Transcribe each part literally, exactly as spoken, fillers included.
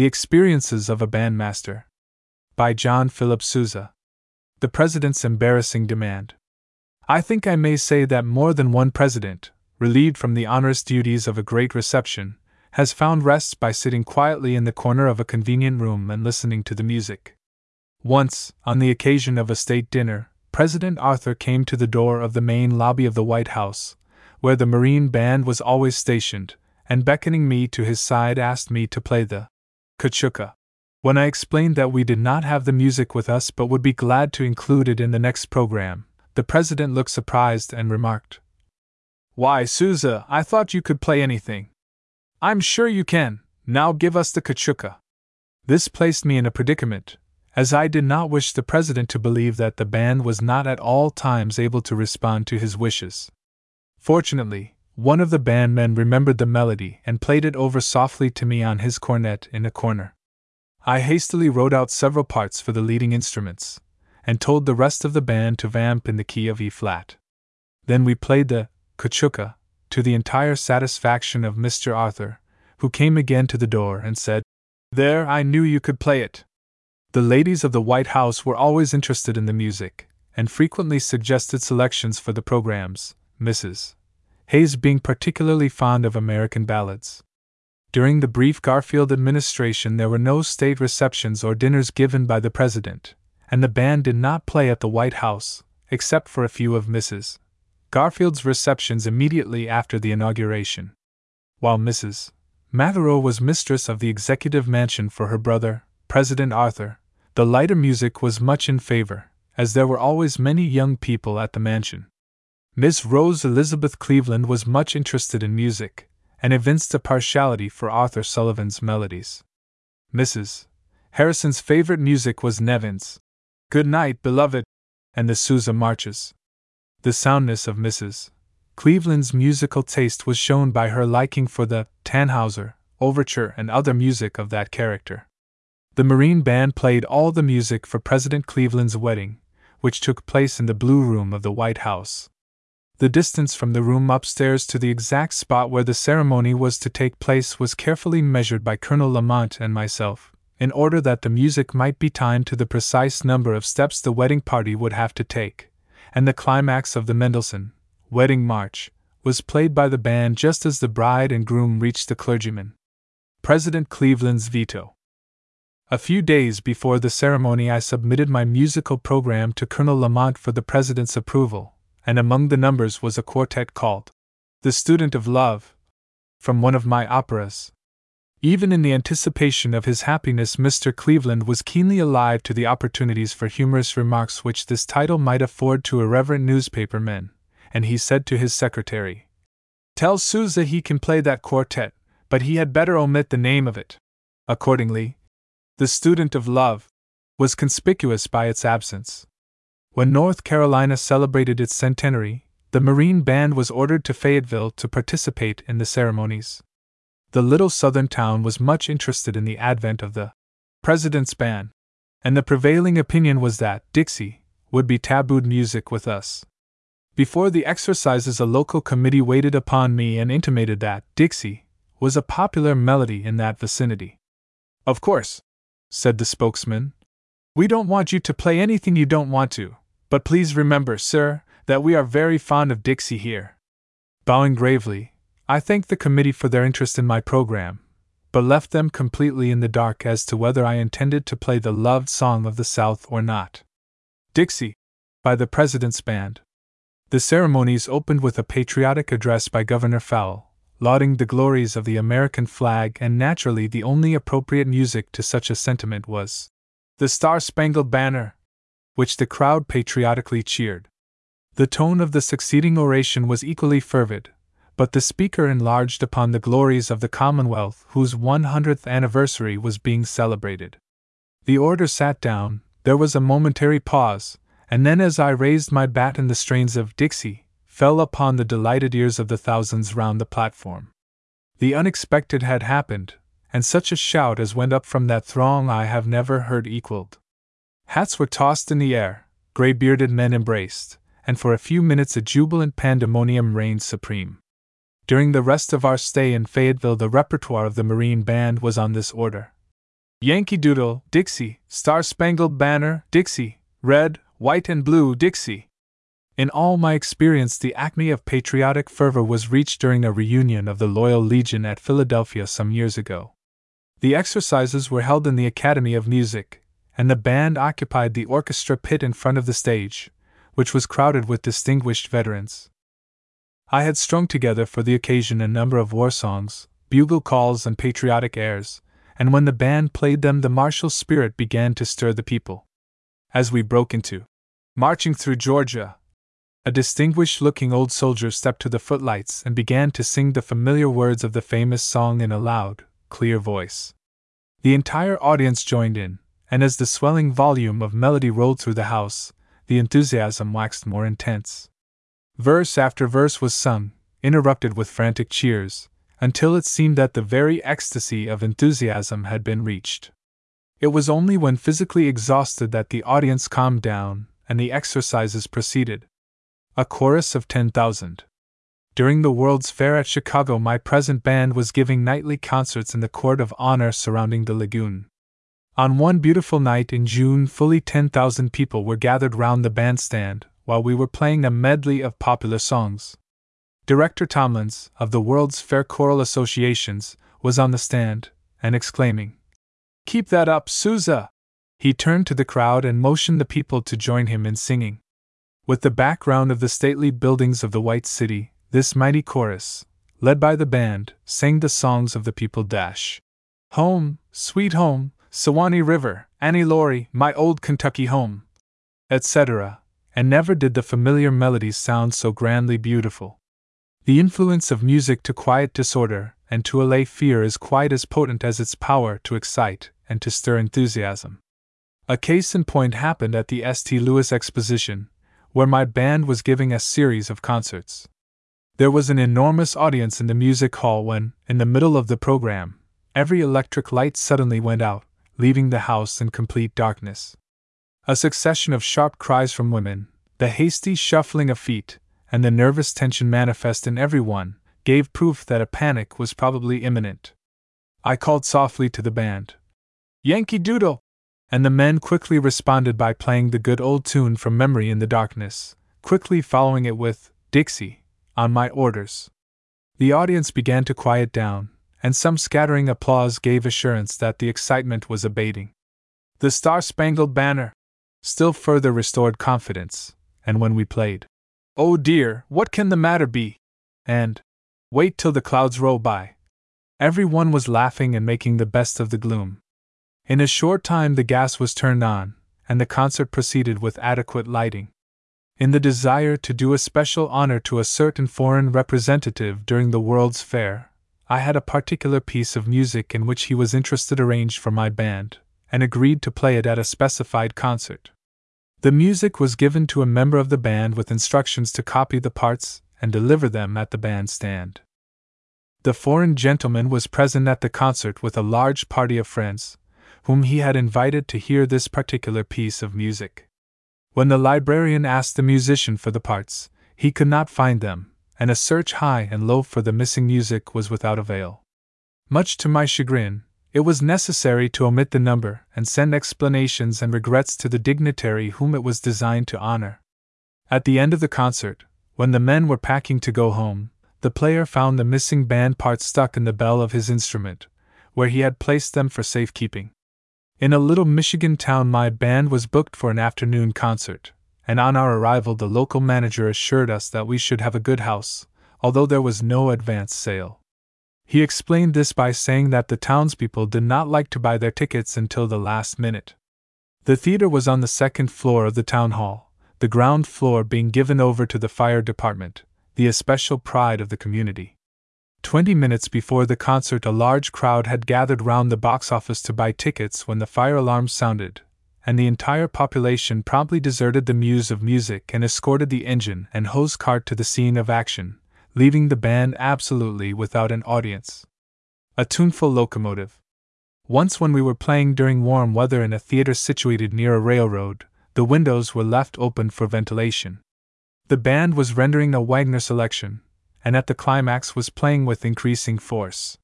The Experiences of a Bandmaster. By John Philip Sousa. The President's Embarrassing Demand. I think I may say that more than one president, relieved from the onerous duties of a great reception, has found rest by sitting quietly in the corner of a convenient room and listening to the music. Once, on the occasion of a state dinner, President Arthur came to the door of the main lobby of the White House, where the Marine Band was always stationed, and beckoning me to his side asked me to play the Cachucha. When I explained that we did not have the music with us but would be glad to include it in the next program, the president looked surprised and remarked, "Why, Sousa, I thought you could play anything. I'm sure you can. Now give us the Cachucha." This placed me in a predicament, as I did not wish the president to believe that the band was not at all times able to respond to his wishes. Fortunately, one of the bandmen remembered the melody and played it over softly to me on his cornet in a corner. I hastily wrote out several parts for the leading instruments, and told the rest of the band to vamp in the key of E-flat. Then we played the Cachucha, to the entire satisfaction of Mister Arthur, who came again to the door and said, "There, I knew you could play it." The ladies of the White House were always interested in the music, and frequently suggested selections for the programs, Missus Hayes being particularly fond of American ballads. During the brief Garfield administration there were no state receptions or dinners given by the president, and the band did not play at the White House, except for a few of Missus Garfield's receptions immediately after the inauguration. While Missus Matherow was mistress of the Executive Mansion for her brother, President Arthur, the lighter music was much in favor, as there were always many young people at the mansion. Miss Rose Elizabeth Cleveland was much interested in music, and evinced a partiality for Arthur Sullivan's melodies. Missus Harrison's favorite music was Nevin's "Good Night, Beloved," and the Sousa marches. The soundness of Missus Cleveland's musical taste was shown by her liking for the Tannhauser, overture and other music of that character. The Marine Band played all the music for President Cleveland's wedding, which took place in the Blue Room of the White House. The distance from the room upstairs to the exact spot where the ceremony was to take place was carefully measured by Colonel Lamont and myself, in order that the music might be timed to the precise number of steps the wedding party would have to take, and the climax of the Mendelssohn wedding march was played by the band just as the bride and groom reached the clergyman. President Cleveland's veto. A few days before the ceremony I submitted my musical program to Colonel Lamont for the president's approval, and among the numbers was a quartet called The Student of Love, from one of my operas. Even in the anticipation of his happiness, Mister Cleveland was keenly alive to the opportunities for humorous remarks which this title might afford to irreverent newspaper men, and he said to his secretary, "Tell Sousa he can play that quartet, but he had better omit the name of it." Accordingly, The Student of Love was conspicuous by its absence. When North Carolina celebrated its centenary, the Marine Band was ordered to Fayetteville to participate in the ceremonies. The little southern town was much interested in the advent of the President's Band, and the prevailing opinion was that Dixie would be tabooed music with us. Before the exercises, a local committee waited upon me and intimated that Dixie was a popular melody in that vicinity. "Of course," said the spokesman, "we don't want you to play anything you don't want to. But please remember, sir, that we are very fond of Dixie here." Bowing gravely, I thanked the committee for their interest in my program, but left them completely in the dark as to whether I intended to play the loved song of the South or not. Dixie, by the President's Band. The ceremonies opened with a patriotic address by Governor Fowle, lauding the glories of the American flag, and naturally the only appropriate music to such a sentiment was The Star-Spangled Banner, which the crowd patriotically cheered. The tone of the succeeding oration was equally fervid, but the speaker enlarged upon the glories of the Commonwealth whose one hundredth anniversary was being celebrated. The orator sat down, there was a momentary pause, and then as I raised my baton the strains of Dixie fell upon the delighted ears of the thousands round the platform. The unexpected had happened, and such a shout as went up from that throng I have never heard equaled. Hats were tossed in the air, grey-bearded men embraced, and for a few minutes a jubilant pandemonium reigned supreme. During the rest of our stay in Fayetteville the repertoire of the Marine Band was on this order. Yankee Doodle, Dixie, Star-Spangled Banner, Dixie, Red, White and Blue, Dixie. In all my experience, the acme of patriotic fervor was reached during a reunion of the Loyal Legion at Philadelphia some years ago. The exercises were held in the Academy of Music, and the band occupied the orchestra pit in front of the stage, which was crowded with distinguished veterans. I had strung together for the occasion a number of war songs, bugle calls and patriotic airs, and when the band played them the martial spirit began to stir the people. As we broke into "Marching Through Georgia," a distinguished-looking old soldier stepped to the footlights and began to sing the familiar words of the famous song in a loud, clear voice. The entire audience joined in, and as the swelling volume of melody rolled through the house, the enthusiasm waxed more intense. Verse after verse was sung, interrupted with frantic cheers, until it seemed that the very ecstasy of enthusiasm had been reached. It was only when physically exhausted that the audience calmed down, and the exercises proceeded. A chorus of ten thousand. During the World's Fair at Chicago, my present band was giving nightly concerts in the court of honor surrounding the lagoon. On one beautiful night in June, fully ten thousand people were gathered round the bandstand, while we were playing a medley of popular songs. Director Tomlins, of the World's Fair Choral Associations, was on the stand, and exclaiming, "Keep that up, Sousa!" he turned to the crowd and motioned the people to join him in singing. With the background of the stately buildings of the White City, this mighty chorus, led by the band, sang the songs of the people dash. Home, Sweet Home, Sewanee River, Annie Laurie, My Old Kentucky Home, et cetera, and never did the familiar melodies sound so grandly beautiful. The influence of music to quiet disorder and to allay fear is quite as potent as its power to excite and to stir enthusiasm. A case in point happened at the Saint Louis Exposition, where my band was giving a series of concerts. There was an enormous audience in the music hall when, in the middle of the program, every electric light suddenly went out, leaving the house in complete darkness. A succession of sharp cries from women, the hasty shuffling of feet, and the nervous tension manifest in everyone, gave proof that a panic was probably imminent. I called softly to the band, "Yankee Doodle!" and the men quickly responded by playing the good old tune from memory in the darkness, quickly following it with "Dixie," on my orders. The audience began to quiet down, and some scattering applause gave assurance that the excitement was abating. The Star-Spangled Banner still further restored confidence, and when we played, "Oh dear, what can the matter be?" and "Wait till the clouds roll by," everyone was laughing and making the best of the gloom. In a short time the gas was turned on, and the concert proceeded with adequate lighting. In the desire to do a special honor to a certain foreign representative during the World's Fair, I had a particular piece of music in which he was interested arranged for my band, and agreed to play it at a specified concert. The music was given to a member of the band with instructions to copy the parts and deliver them at the bandstand. The foreign gentleman was present at the concert with a large party of friends, whom he had invited to hear this particular piece of music. When the librarian asked the musician for the parts, he could not find them, and a search high and low for the missing music was without avail. Much to my chagrin, it was necessary to omit the number and send explanations and regrets to the dignitary whom it was designed to honor. At the end of the concert, when the men were packing to go home, the player found the missing band parts stuck in the bell of his instrument, where he had placed them for safekeeping. In a little Michigan town, my band was booked for an afternoon concert, and on our arrival the local manager assured us that we should have a good house, although there was no advance sale. He explained this by saying that the townspeople did not like to buy their tickets until the last minute. The theater was on the second floor of the town hall, the ground floor being given over to the fire department, the especial pride of the community. Twenty minutes before the concert, a large crowd had gathered round the box office to buy tickets when the fire alarm sounded, and the entire population promptly deserted the muse of music and escorted the engine and hose cart to the scene of action, leaving the band absolutely without an audience. A tuneful locomotive. Once, when we were playing during warm weather in a theater situated near a railroad, the windows were left open for ventilation. The band was rendering a Wagner selection, and at the climax was playing with increasing force.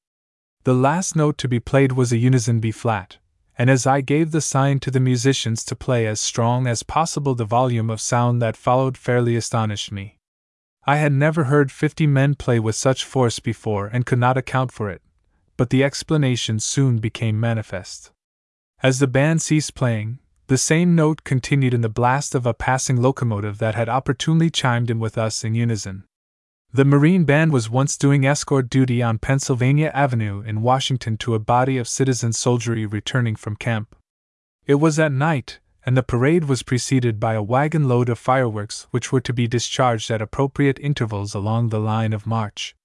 The last note to be played was a unison B flat, and as I gave the sign to the musicians to play as strong as possible, the volume of sound that followed fairly astonished me. I had never heard fifty men play with such force before and could not account for it, but the explanation soon became manifest. As the band ceased playing, the same note continued in the blast of a passing locomotive that had opportunely chimed in with us in unison. The Marine Band was once doing escort duty on Pennsylvania Avenue in Washington to a body of citizen soldiery returning from camp. It was at night, and the parade was preceded by a wagon load of fireworks which were to be discharged at appropriate intervals along the line of march.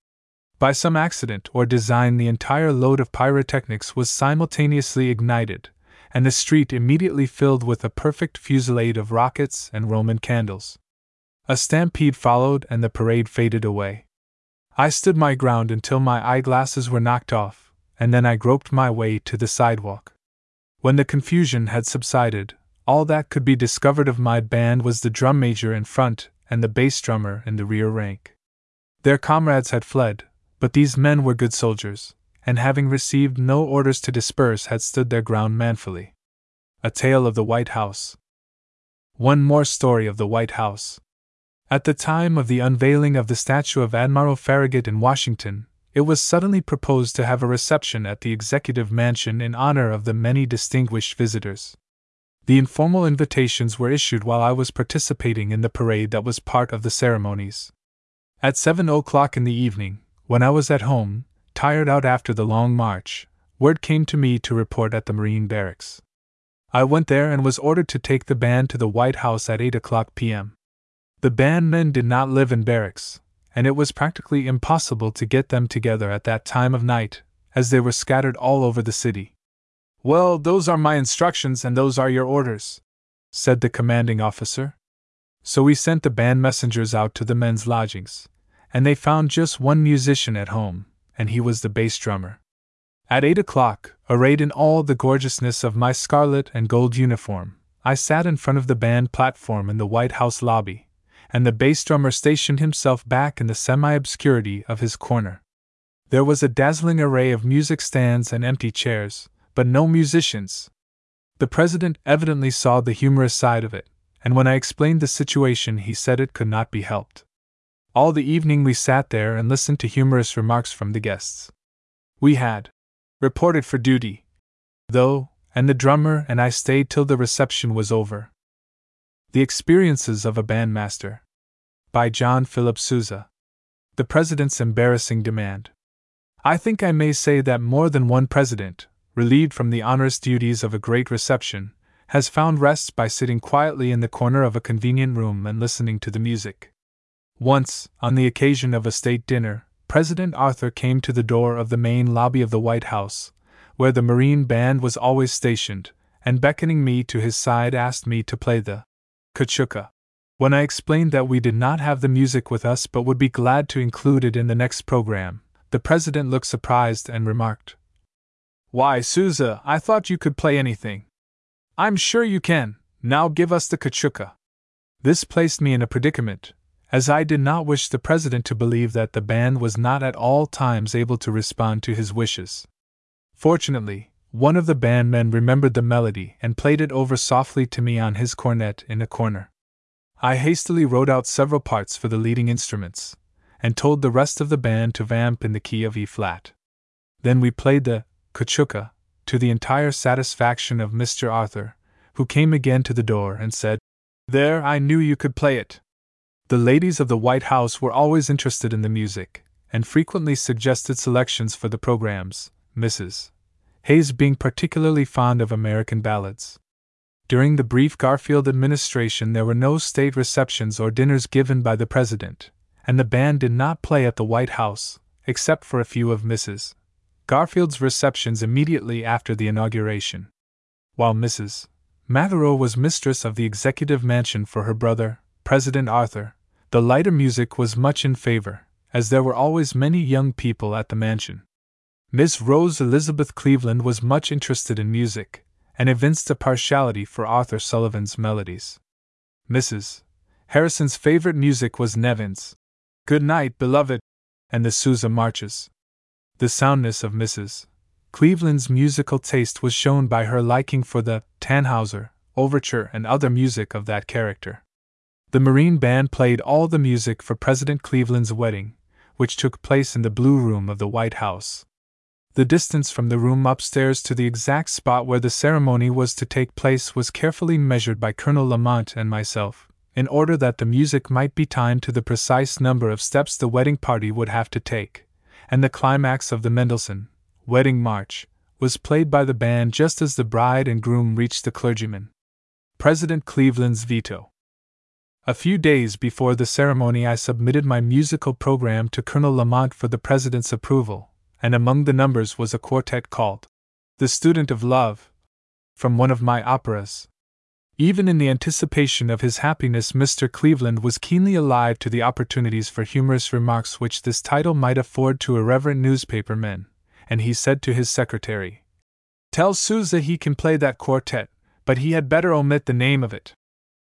By some accident or design, the entire load of pyrotechnics was simultaneously ignited, and the street immediately filled with a perfect fusillade of rockets and Roman candles. A stampede followed and the parade faded away. I stood my ground until my eyeglasses were knocked off, and then I groped my way to the sidewalk. When the confusion had subsided, all that could be discovered of my band was the drum major in front and the bass drummer in the rear rank. Their comrades had fled, but these men were good soldiers, and having received no orders to disperse had stood their ground manfully. A Tale of the White House. One more story of the White House. At the time of the unveiling of the statue of Admiral Farragut in Washington, it was suddenly proposed to have a reception at the Executive Mansion in honor of the many distinguished visitors. The informal invitations were issued while I was participating in the parade that was part of the ceremonies. At seven o'clock in the evening, when I was at home, tired out after the long march, word came to me to report at the Marine Barracks. I went there and was ordered to take the band to the White House at eight o'clock p m The bandmen did not live in barracks, and it was practically impossible to get them together at that time of night, as they were scattered all over the city. "Well, those are my instructions and those are your orders," said the commanding officer. So we sent the band messengers out to the men's lodgings, and they found just one musician at home, and he was the bass drummer. At eight o'clock, arrayed in all the gorgeousness of my scarlet and gold uniform, I sat in front of the band platform in the White House lobby, and the bass drummer stationed himself back in the semi-obscurity of his corner. There was a dazzling array of music stands and empty chairs, but no musicians. The president evidently saw the humorous side of it, and when I explained the situation, he said it could not be helped. All the evening we sat there and listened to humorous remarks from the guests. We had reported for duty, though, and the drummer and I stayed till the reception was over. The Experiences of a Bandmaster, by John Philip Sousa. The President's Embarrassing Demand. I think I may say that more than one president, relieved from the onerous duties of a great reception, has found rest by sitting quietly in the corner of a convenient room and listening to the music. Once, on the occasion of a state dinner, President Arthur came to the door of the main lobby of the White House, where the Marine Band was always stationed, and beckoning me to his side asked me to play the Cachucha. When I explained that we did not have the music with us but would be glad to include it in the next program, the president looked surprised and remarked, "Why, Sousa, I thought you could play anything. I'm sure you can. Now give us the Cachucha." This placed me in a predicament, as I did not wish the president to believe that the band was not at all times able to respond to his wishes. Fortunately, one of the bandmen remembered the melody and played it over softly to me on his cornet in a corner. I hastily wrote out several parts for the leading instruments, and told the rest of the band to vamp in the key of E flat. Then we played the Cachucha, to the entire satisfaction of Mister Arthur, who came again to the door and said, "There, I knew you could play it." The ladies of the White House were always interested in the music, and frequently suggested selections for the programs, Missus Hayes being particularly fond of American ballads. During the brief Garfield administration, there were no state receptions or dinners given by the president, and the band did not play at the White House, except for a few of Missus Garfield's receptions immediately after the inauguration. While Missus Matherow was mistress of the Executive Mansion for her brother, President Arthur, the lighter music was much in favor, as there were always many young people at the mansion. Miss Rose Elizabeth Cleveland was much interested in music, and evinced a partiality for Arthur Sullivan's melodies. Missus Harrison's favorite music was Nevin's "Good Night, Beloved," and the Sousa marches. The soundness of Missus Cleveland's musical taste was shown by her liking for the Tannhauser overture and other music of that character. The Marine Band played all the music for President Cleveland's wedding, which took place in the Blue Room of the White House. The distance from the room upstairs to the exact spot where the ceremony was to take place was carefully measured by Colonel Lamont and myself, in order that the music might be timed to the precise number of steps the wedding party would have to take, and the climax of the Mendelssohn wedding march was played by the band just as the bride and groom reached the clergyman. President Cleveland's veto. A few days before the ceremony, I submitted my musical program to Colonel Lamont for the president's approval, and among the numbers was a quartet called The Student of Love, from one of my operas. Even in the anticipation of his happiness, Mister Cleveland was keenly alive to the opportunities for humorous remarks which this title might afford to irreverent newspaper men, and he said to his secretary, "Tell Sousa he can play that quartet, but he had better omit the name of it."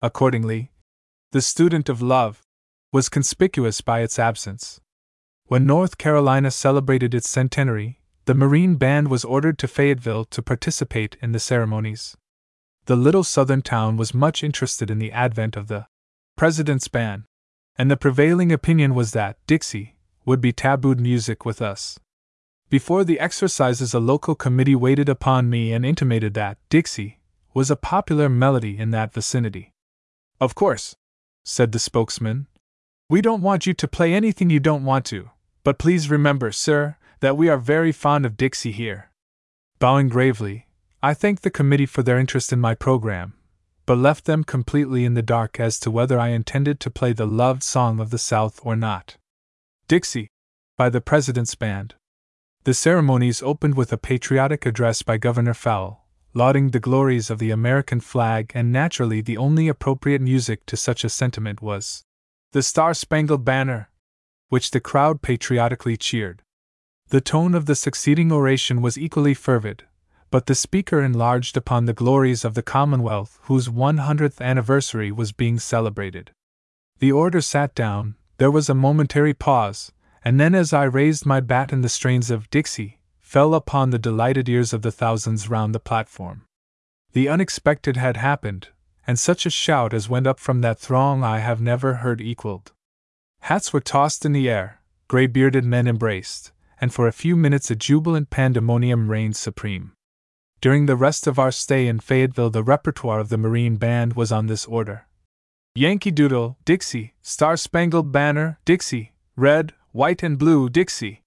Accordingly, The Student of Love was conspicuous by its absence. When North Carolina celebrated its centenary, the Marine Band was ordered to Fayetteville to participate in the ceremonies. The little southern town was much interested in the advent of the President's Band, and the prevailing opinion was that Dixie would be tabooed music with us. Before the exercises, a local committee waited upon me and intimated that Dixie was a popular melody in that vicinity. "Of course," said the spokesman, "we don't want you to play anything you don't want to. But please remember, sir, that we are very fond of Dixie here." Bowing gravely, I thanked the committee for their interest in my program, but left them completely in the dark as to whether I intended to play the loved song of the South or not. Dixie, by the President's Band. The ceremonies opened with a patriotic address by Governor Fowle, lauding the glories of the American flag, and naturally the only appropriate music to such a sentiment was The Star-Spangled Banner, which the crowd patriotically cheered. The tone of the succeeding oration was equally fervid, but the speaker enlarged upon the glories of the Commonwealth whose one hundredth anniversary was being celebrated. The orator sat down, there was a momentary pause, and then as I raised my baton the strains of Dixie fell upon the delighted ears of the thousands round the platform. The unexpected had happened, and such a shout as went up from that throng I have never heard equaled. Hats were tossed in the air, grey-bearded men embraced, and for a few minutes a jubilant pandemonium reigned supreme. During the rest of our stay in Fayetteville, the repertoire of the Marine Band was on this order: Yankee Doodle, Dixie; Star-Spangled Banner, Dixie; Red, White and Blue, Dixie.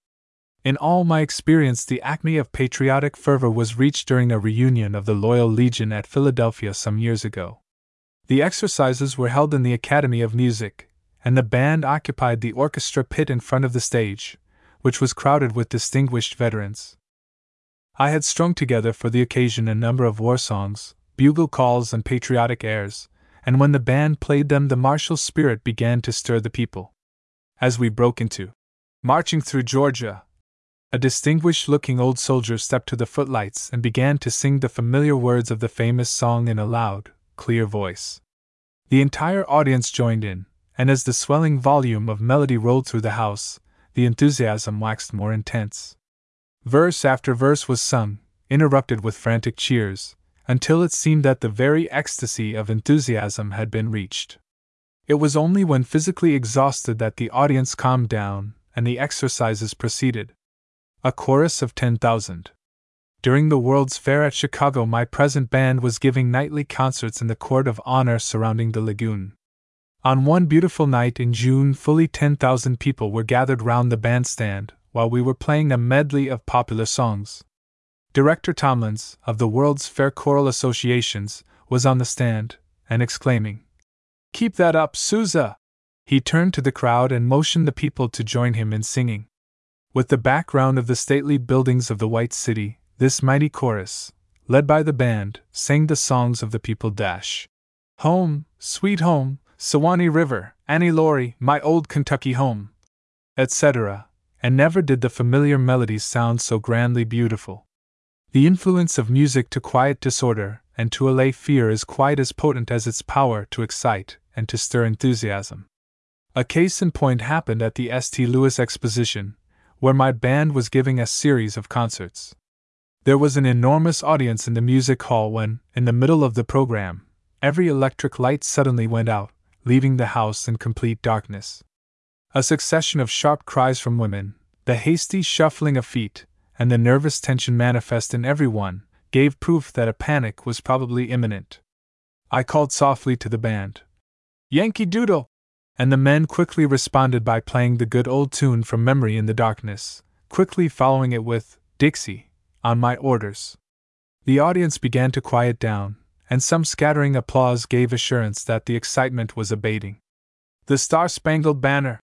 In all my experience, the acme of patriotic fervor was reached during a reunion of the Loyal Legion at Philadelphia some years ago. The exercises were held in the Academy of Music, and the band occupied the orchestra pit in front of the stage, which was crowded with distinguished veterans. I had strung together for the occasion a number of war songs, bugle calls, and patriotic airs, and when the band played them the martial spirit began to stir the people. As we broke into Marching Through Georgia, a distinguished-looking old soldier stepped to the footlights and began to sing the familiar words of the famous song in a loud, clear voice. The entire audience joined in, and as the swelling volume of melody rolled through the house, the enthusiasm waxed more intense. Verse after verse was sung, interrupted with frantic cheers, until it seemed that the very ecstasy of enthusiasm had been reached. It was only when physically exhausted that the audience calmed down, and the exercises proceeded. A chorus of ten thousand. During the World's Fair at Chicago, my present band was giving nightly concerts in the court of honor surrounding the lagoon. On one beautiful night in June, fully ten thousand people were gathered round the bandstand while we were playing a medley of popular songs. Director Tomlins, of the World's Fair Choral Associations, was on the stand, and exclaiming, "Keep that up, Sousa!" he turned to the crowd and motioned the people to join him in singing. With the background of the stately buildings of the White City, this mighty chorus, led by the band, sang the songs of the people: dash, "Home, Sweet Home," "Sewanee River," "Annie Laurie," "My Old Kentucky Home," et cetera, and never did the familiar melodies sound so grandly beautiful. The influence of music to quiet disorder and to allay fear is quite as potent as its power to excite and to stir enthusiasm. A case in point happened at the Saint Louis Exposition, where my band was giving a series of concerts. There was an enormous audience in the music hall when, in the middle of the program, every electric light suddenly went out, leaving the house in complete darkness. A succession of sharp cries from women, the hasty shuffling of feet, and the nervous tension manifest in everyone, gave proof that a panic was probably imminent. I called softly to the band, "Yankee Doodle!" and the men quickly responded by playing the good old tune from memory in the darkness, quickly following it with, "Dixie," on my orders. The audience began to quiet down, and some scattering applause gave assurance that the excitement was abating. The Star-Spangled Banner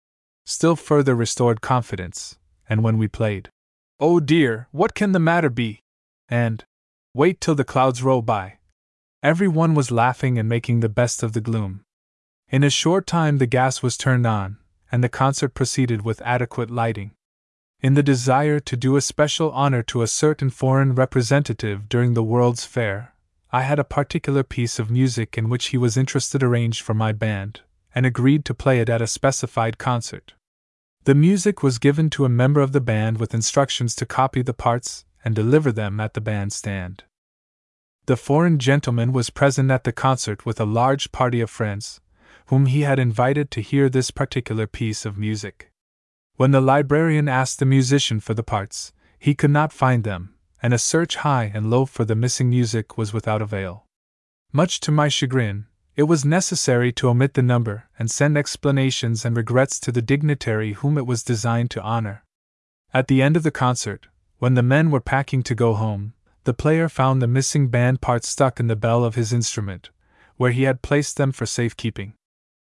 still further restored confidence, and when we played, "Oh dear, what can the matter be?" and "Wait till the clouds roll by," everyone was laughing and making the best of the gloom. In a short time the gas was turned on, and the concert proceeded with adequate lighting. In the desire to do especial honor to a certain foreign representative during the World's Fair, I had a particular piece of music in which he was interested arranged for my band, and agreed to play it at a specified concert. The music was given to a member of the band with instructions to copy the parts and deliver them at the bandstand. The foreign gentleman was present at the concert with a large party of friends, whom he had invited to hear this particular piece of music. When the librarian asked the musician for the parts, he could not find them, and a search high and low for the missing music was without avail. Much to my chagrin, it was necessary to omit the number and send explanations and regrets to the dignitary whom it was designed to honor. At the end of the concert, when the men were packing to go home, the player found the missing band parts stuck in the bell of his instrument, where he had placed them for safekeeping.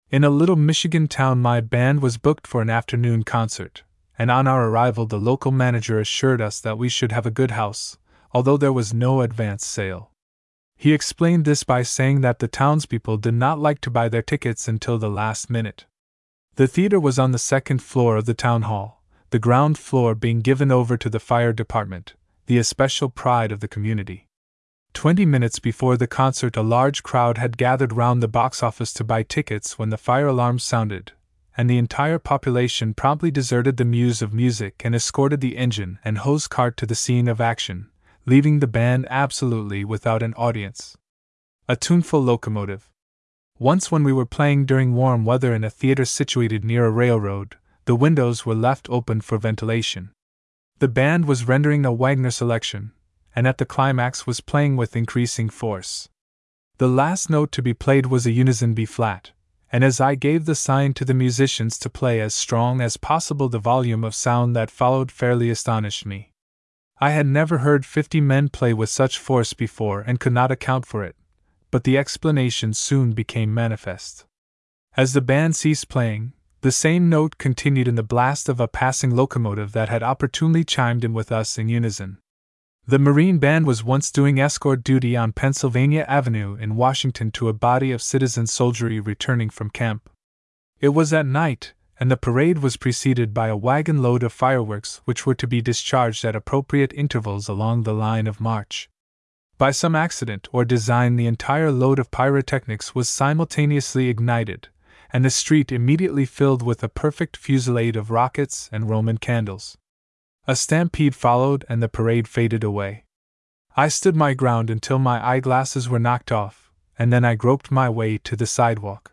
In a little Michigan town my band was booked for an afternoon concert, and on our arrival the local manager assured us that we should have a good house, although there was no advance sale. He explained this by saying that the townspeople did not like to buy their tickets until the last minute. The theater was on the second floor of the town hall, the ground floor being given over to the fire department, the especial pride of the community. Twenty minutes before the concert a large crowd had gathered round the box office to buy tickets when the fire alarm sounded, and the entire population promptly deserted the muse of music and escorted the engine and hose cart to the scene of action, leaving the band absolutely without an audience. A tuneful locomotive. Once when we were playing during warm weather in a theater situated near a railroad, the windows were left open for ventilation. The band was rendering a Wagner selection, and at the climax was playing with increasing force. The last note to be played was a unison B flat, and as I gave the sign to the musicians to play as strong as possible the volume of sound that followed fairly astonished me. I had never heard fifty men play with such force before and could not account for it, but the explanation soon became manifest. As the band ceased playing, the same note continued in the blast of a passing locomotive that had opportunely chimed in with us in unison. The Marine Band was once doing escort duty on Pennsylvania Avenue in Washington to a body of citizen soldiery returning from camp. It was at night, and the parade was preceded by a wagon load of fireworks which were to be discharged at appropriate intervals along the line of march. By some accident or design the entire load of pyrotechnics was simultaneously ignited, and the street immediately filled with a perfect fusillade of rockets and Roman candles. A stampede followed and the parade faded away. I stood my ground until my eyeglasses were knocked off, and then I groped my way to the sidewalk.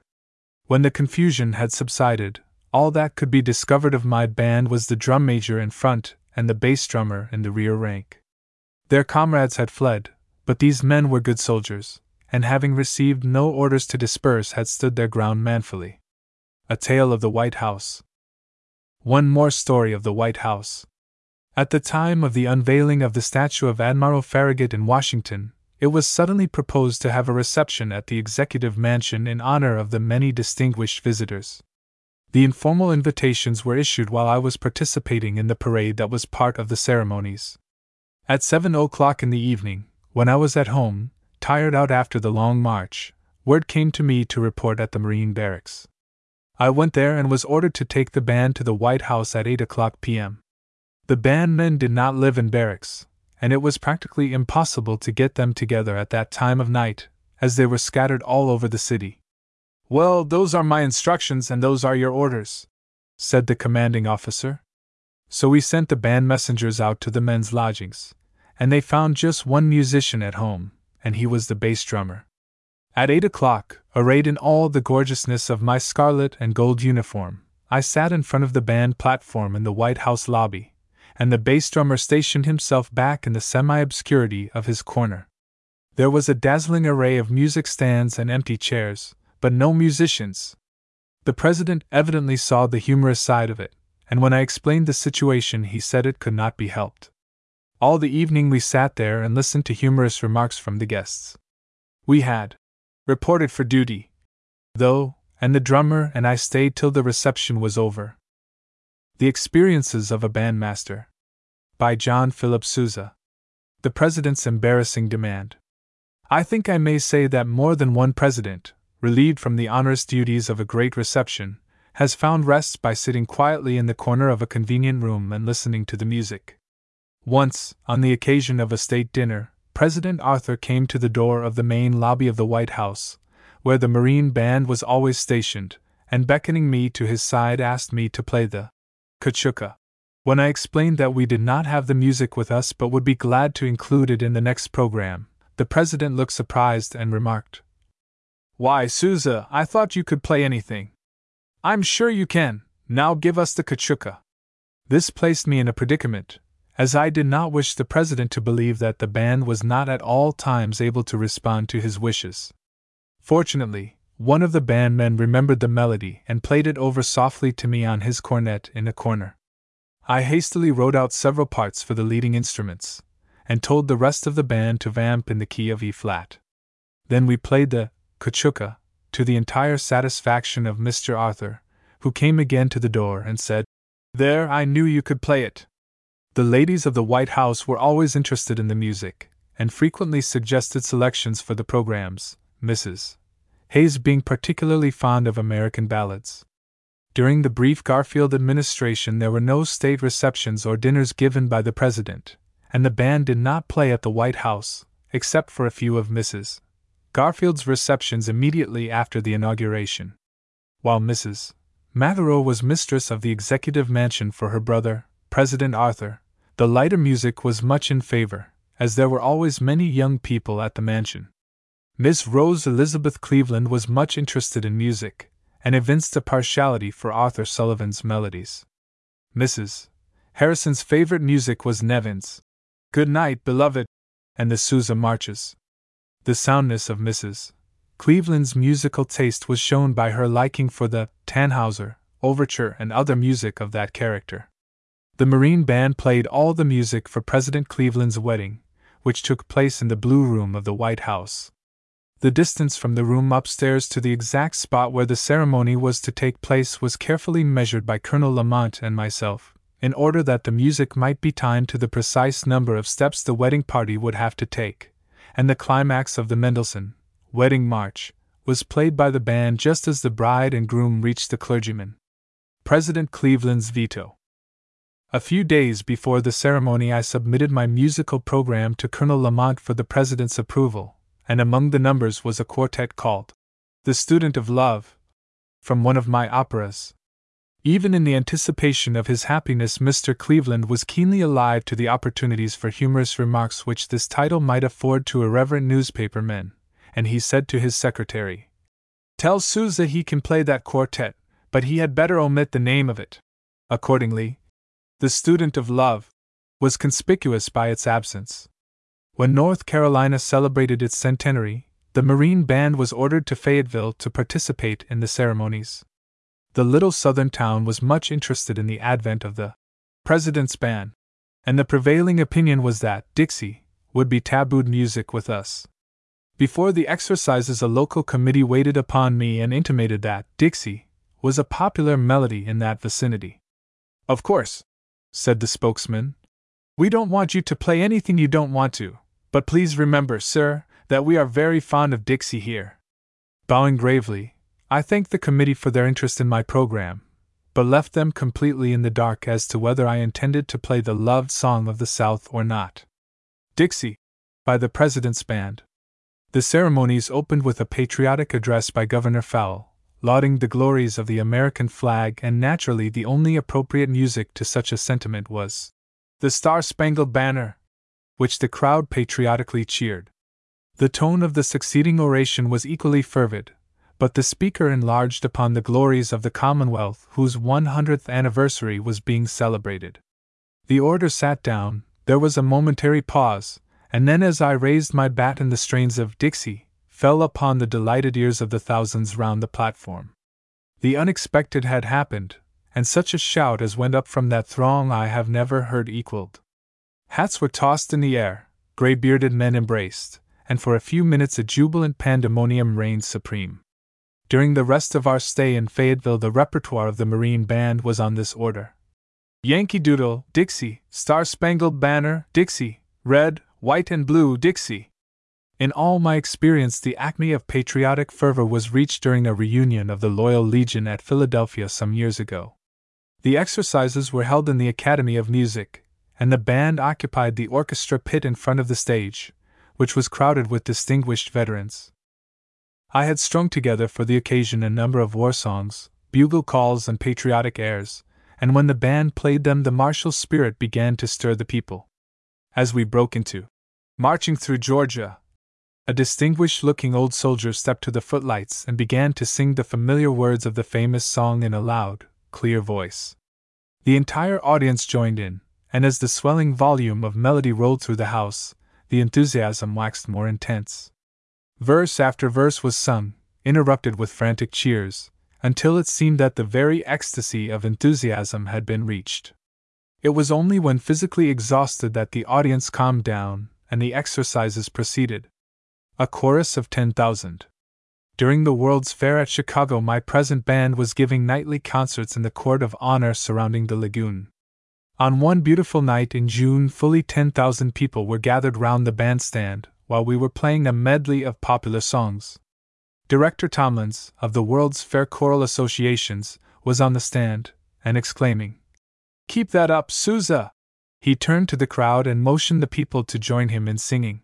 When the confusion had subsided, all that could be discovered of my band was the drum major in front and the bass drummer in the rear rank. Their comrades had fled, but these men were good soldiers, and having received no orders to disperse had stood their ground manfully. A Tale of the White House. One more story of the White House. At the time of the unveiling of the statue of Admiral Farragut in Washington, it was suddenly proposed to have a reception at the Executive Mansion in honor of the many distinguished visitors. The informal invitations were issued while I was participating in the parade that was part of the ceremonies. At seven o'clock in the evening, when I was at home, tired out after the long march, word came to me to report at the Marine Barracks. I went there and was ordered to take the band to the White House at eight o'clock p m The bandmen did not live in barracks, and it was practically impossible to get them together at that time of night, as they were scattered all over the city. "Well, those are my instructions and those are your orders," said the commanding officer. So we sent the band messengers out to the men's lodgings, and they found just one musician at home, and he was the bass drummer. At eight o'clock, arrayed in all the gorgeousness of my scarlet and gold uniform, I sat in front of the band platform in the White House lobby, and the bass drummer stationed himself back in the semi-obscurity of his corner. There was a dazzling array of music stands and empty chairs, but no musicians. The president evidently saw the humorous side of it, and when I explained the situation he said it could not be helped. All the evening we sat there and listened to humorous remarks from the guests. We had reported for duty, though, and the drummer and I stayed till the reception was over. The Experiences of a Bandmaster, by John Philip Sousa. The President's Embarrassing Demand. I think I may say that more than one president, relieved from the onerous duties of a great reception, has found rest by sitting quietly in the corner of a convenient room and listening to the music. Once, on the occasion of a state dinner, President Arthur came to the door of the main lobby of the White House, where the Marine Band was always stationed, and beckoning me to his side asked me to play the Cachucha. When I explained that we did not have the music with us but would be glad to include it in the next program, the president looked surprised and remarked, "Why, Sousa, I thought you could play anything. I'm sure you can. Now give us the Cachucha." This placed me in a predicament, as I did not wish the president to believe that the band was not at all times able to respond to his wishes. Fortunately, one of the bandmen remembered the melody and played it over softly to me on his cornet in a corner. I hastily wrote out several parts for the leading instruments, and told the rest of the band to vamp in the key of E flat. Then we played the Cachucha, to the entire satisfaction of Mister Arthur, who came again to the door and said, "There, I knew you could play it." The ladies of the White House were always interested in the music, and frequently suggested selections for the programs, Missus Hayes being particularly fond of American ballads. During the brief Garfield administration there were no state receptions or dinners given by the president, and the band did not play at the White House, except for a few of Missus Garfield's receptions immediately after the inauguration. While Missus Matherow was mistress of the Executive Mansion for her brother, President Arthur, the lighter music was much in favor, as there were always many young people at the mansion. Miss Rose Elizabeth Cleveland was much interested in music, and evinced a partiality for Arthur Sullivan's melodies. Missus Harrison's favorite music was Nevin's "Good Night, Beloved" and the Sousa marches. The soundness of Missus Cleveland's musical taste was shown by her liking for the Tannhauser, overture and other music of that character. The Marine Band played all the music for President Cleveland's wedding, which took place in the Blue Room of the White House. The distance from the room upstairs to the exact spot where the ceremony was to take place was carefully measured by Colonel Lamont and myself, in order that the music might be timed to the precise number of steps the wedding party would have to take, and the climax of the Mendelssohn wedding march was played by the band just as the bride and groom reached the clergyman. President Cleveland's veto. A few days before the ceremony I submitted my musical program to Colonel Lamont for the president's approval, and among the numbers was a quartet called The Student of Love, from one of my operas. Even in the anticipation of his happiness, Mister Cleveland was keenly alive to the opportunities for humorous remarks which this title might afford to irreverent newspaper men, and he said to his secretary, "Tell Sousa he can play that quartet, but he had better omit the name of it." Accordingly, The Student of Love was conspicuous by its absence. When North Carolina celebrated its centenary, the Marine Band was ordered to Fayetteville to participate in the ceremonies. The little southern town was much interested in the advent of the President's Band, and the prevailing opinion was that Dixie would be tabooed music with us. Before the exercises a local committee waited upon me and intimated that Dixie was a popular melody in that vicinity. "Of course," said the spokesman, "we don't want you to play anything you don't want to, but please remember, sir, that we are very fond of Dixie here." Bowing gravely, I thanked the committee for their interest in my program, but left them completely in the dark as to whether I intended to play the loved song of the South or not. Dixie, by the President's Band. The ceremonies opened with a patriotic address by Governor Fowle, lauding the glories of the American flag, and naturally the only appropriate music to such a sentiment was The Star-Spangled Banner, which the crowd patriotically cheered. The tone of the succeeding oration was equally fervid, but the speaker enlarged upon the glories of the Commonwealth whose one hundredth anniversary was being celebrated. The orator sat down, there was a momentary pause, and then as I raised my baton the strains of Dixie fell upon the delighted ears of the thousands round the platform. The unexpected had happened, and such a shout as went up from that throng I have never heard equaled. Hats were tossed in the air, grey-bearded men embraced, and for a few minutes a jubilant pandemonium reigned supreme. During the rest of our stay in Fayetteville the repertoire of the Marine Band was on this order. Yankee Doodle, Dixie, Star-Spangled Banner, Dixie, Red, White and Blue, Dixie. In all my experience the acme of patriotic fervor was reached during a reunion of the Loyal Legion at Philadelphia some years ago. The exercises were held in the Academy of Music, and the band occupied the orchestra pit in front of the stage, which was crowded with distinguished veterans. I had strung together for the occasion a number of war songs, bugle calls and patriotic airs, and when the band played them the martial spirit began to stir the people. As we broke into "Marching Through Georgia," a distinguished-looking old soldier stepped to the footlights and began to sing the familiar words of the famous song in a loud, clear voice. The entire audience joined in, and as the swelling volume of melody rolled through the house, the enthusiasm waxed more intense. Verse after verse was sung, interrupted with frantic cheers, until it seemed that the very ecstasy of enthusiasm had been reached. It was only when physically exhausted that the audience calmed down, and the exercises proceeded. A chorus of ten thousand. During the World's Fair at Chicago my present band was giving nightly concerts in the court of honor surrounding the lagoon. On one beautiful night in June fully ten thousand people were gathered round the bandstand, while we were playing a medley of popular songs. Director Tomlins, of the World's Fair Choral Associations, was on the stand, and exclaiming, "Keep that up, Sousa!" he turned to the crowd and motioned the people to join him in singing.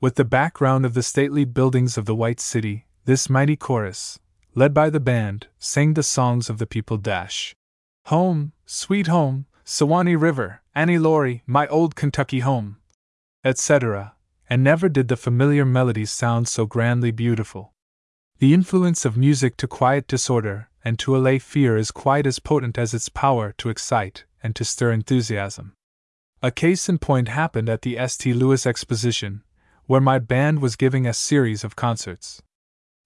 With the background of the stately buildings of the White City, this mighty chorus, led by the band, sang the songs of the people. Dash. Home, Sweet Home, Sewanee River, Annie Laurie, My Old Kentucky Home, et cetera, and never did the familiar melodies sound so grandly beautiful. The influence of music to quiet disorder and to allay fear is quite as potent as its power to excite and to stir enthusiasm. A case in point happened at the Saint Louis Exposition, where my band was giving a series of concerts.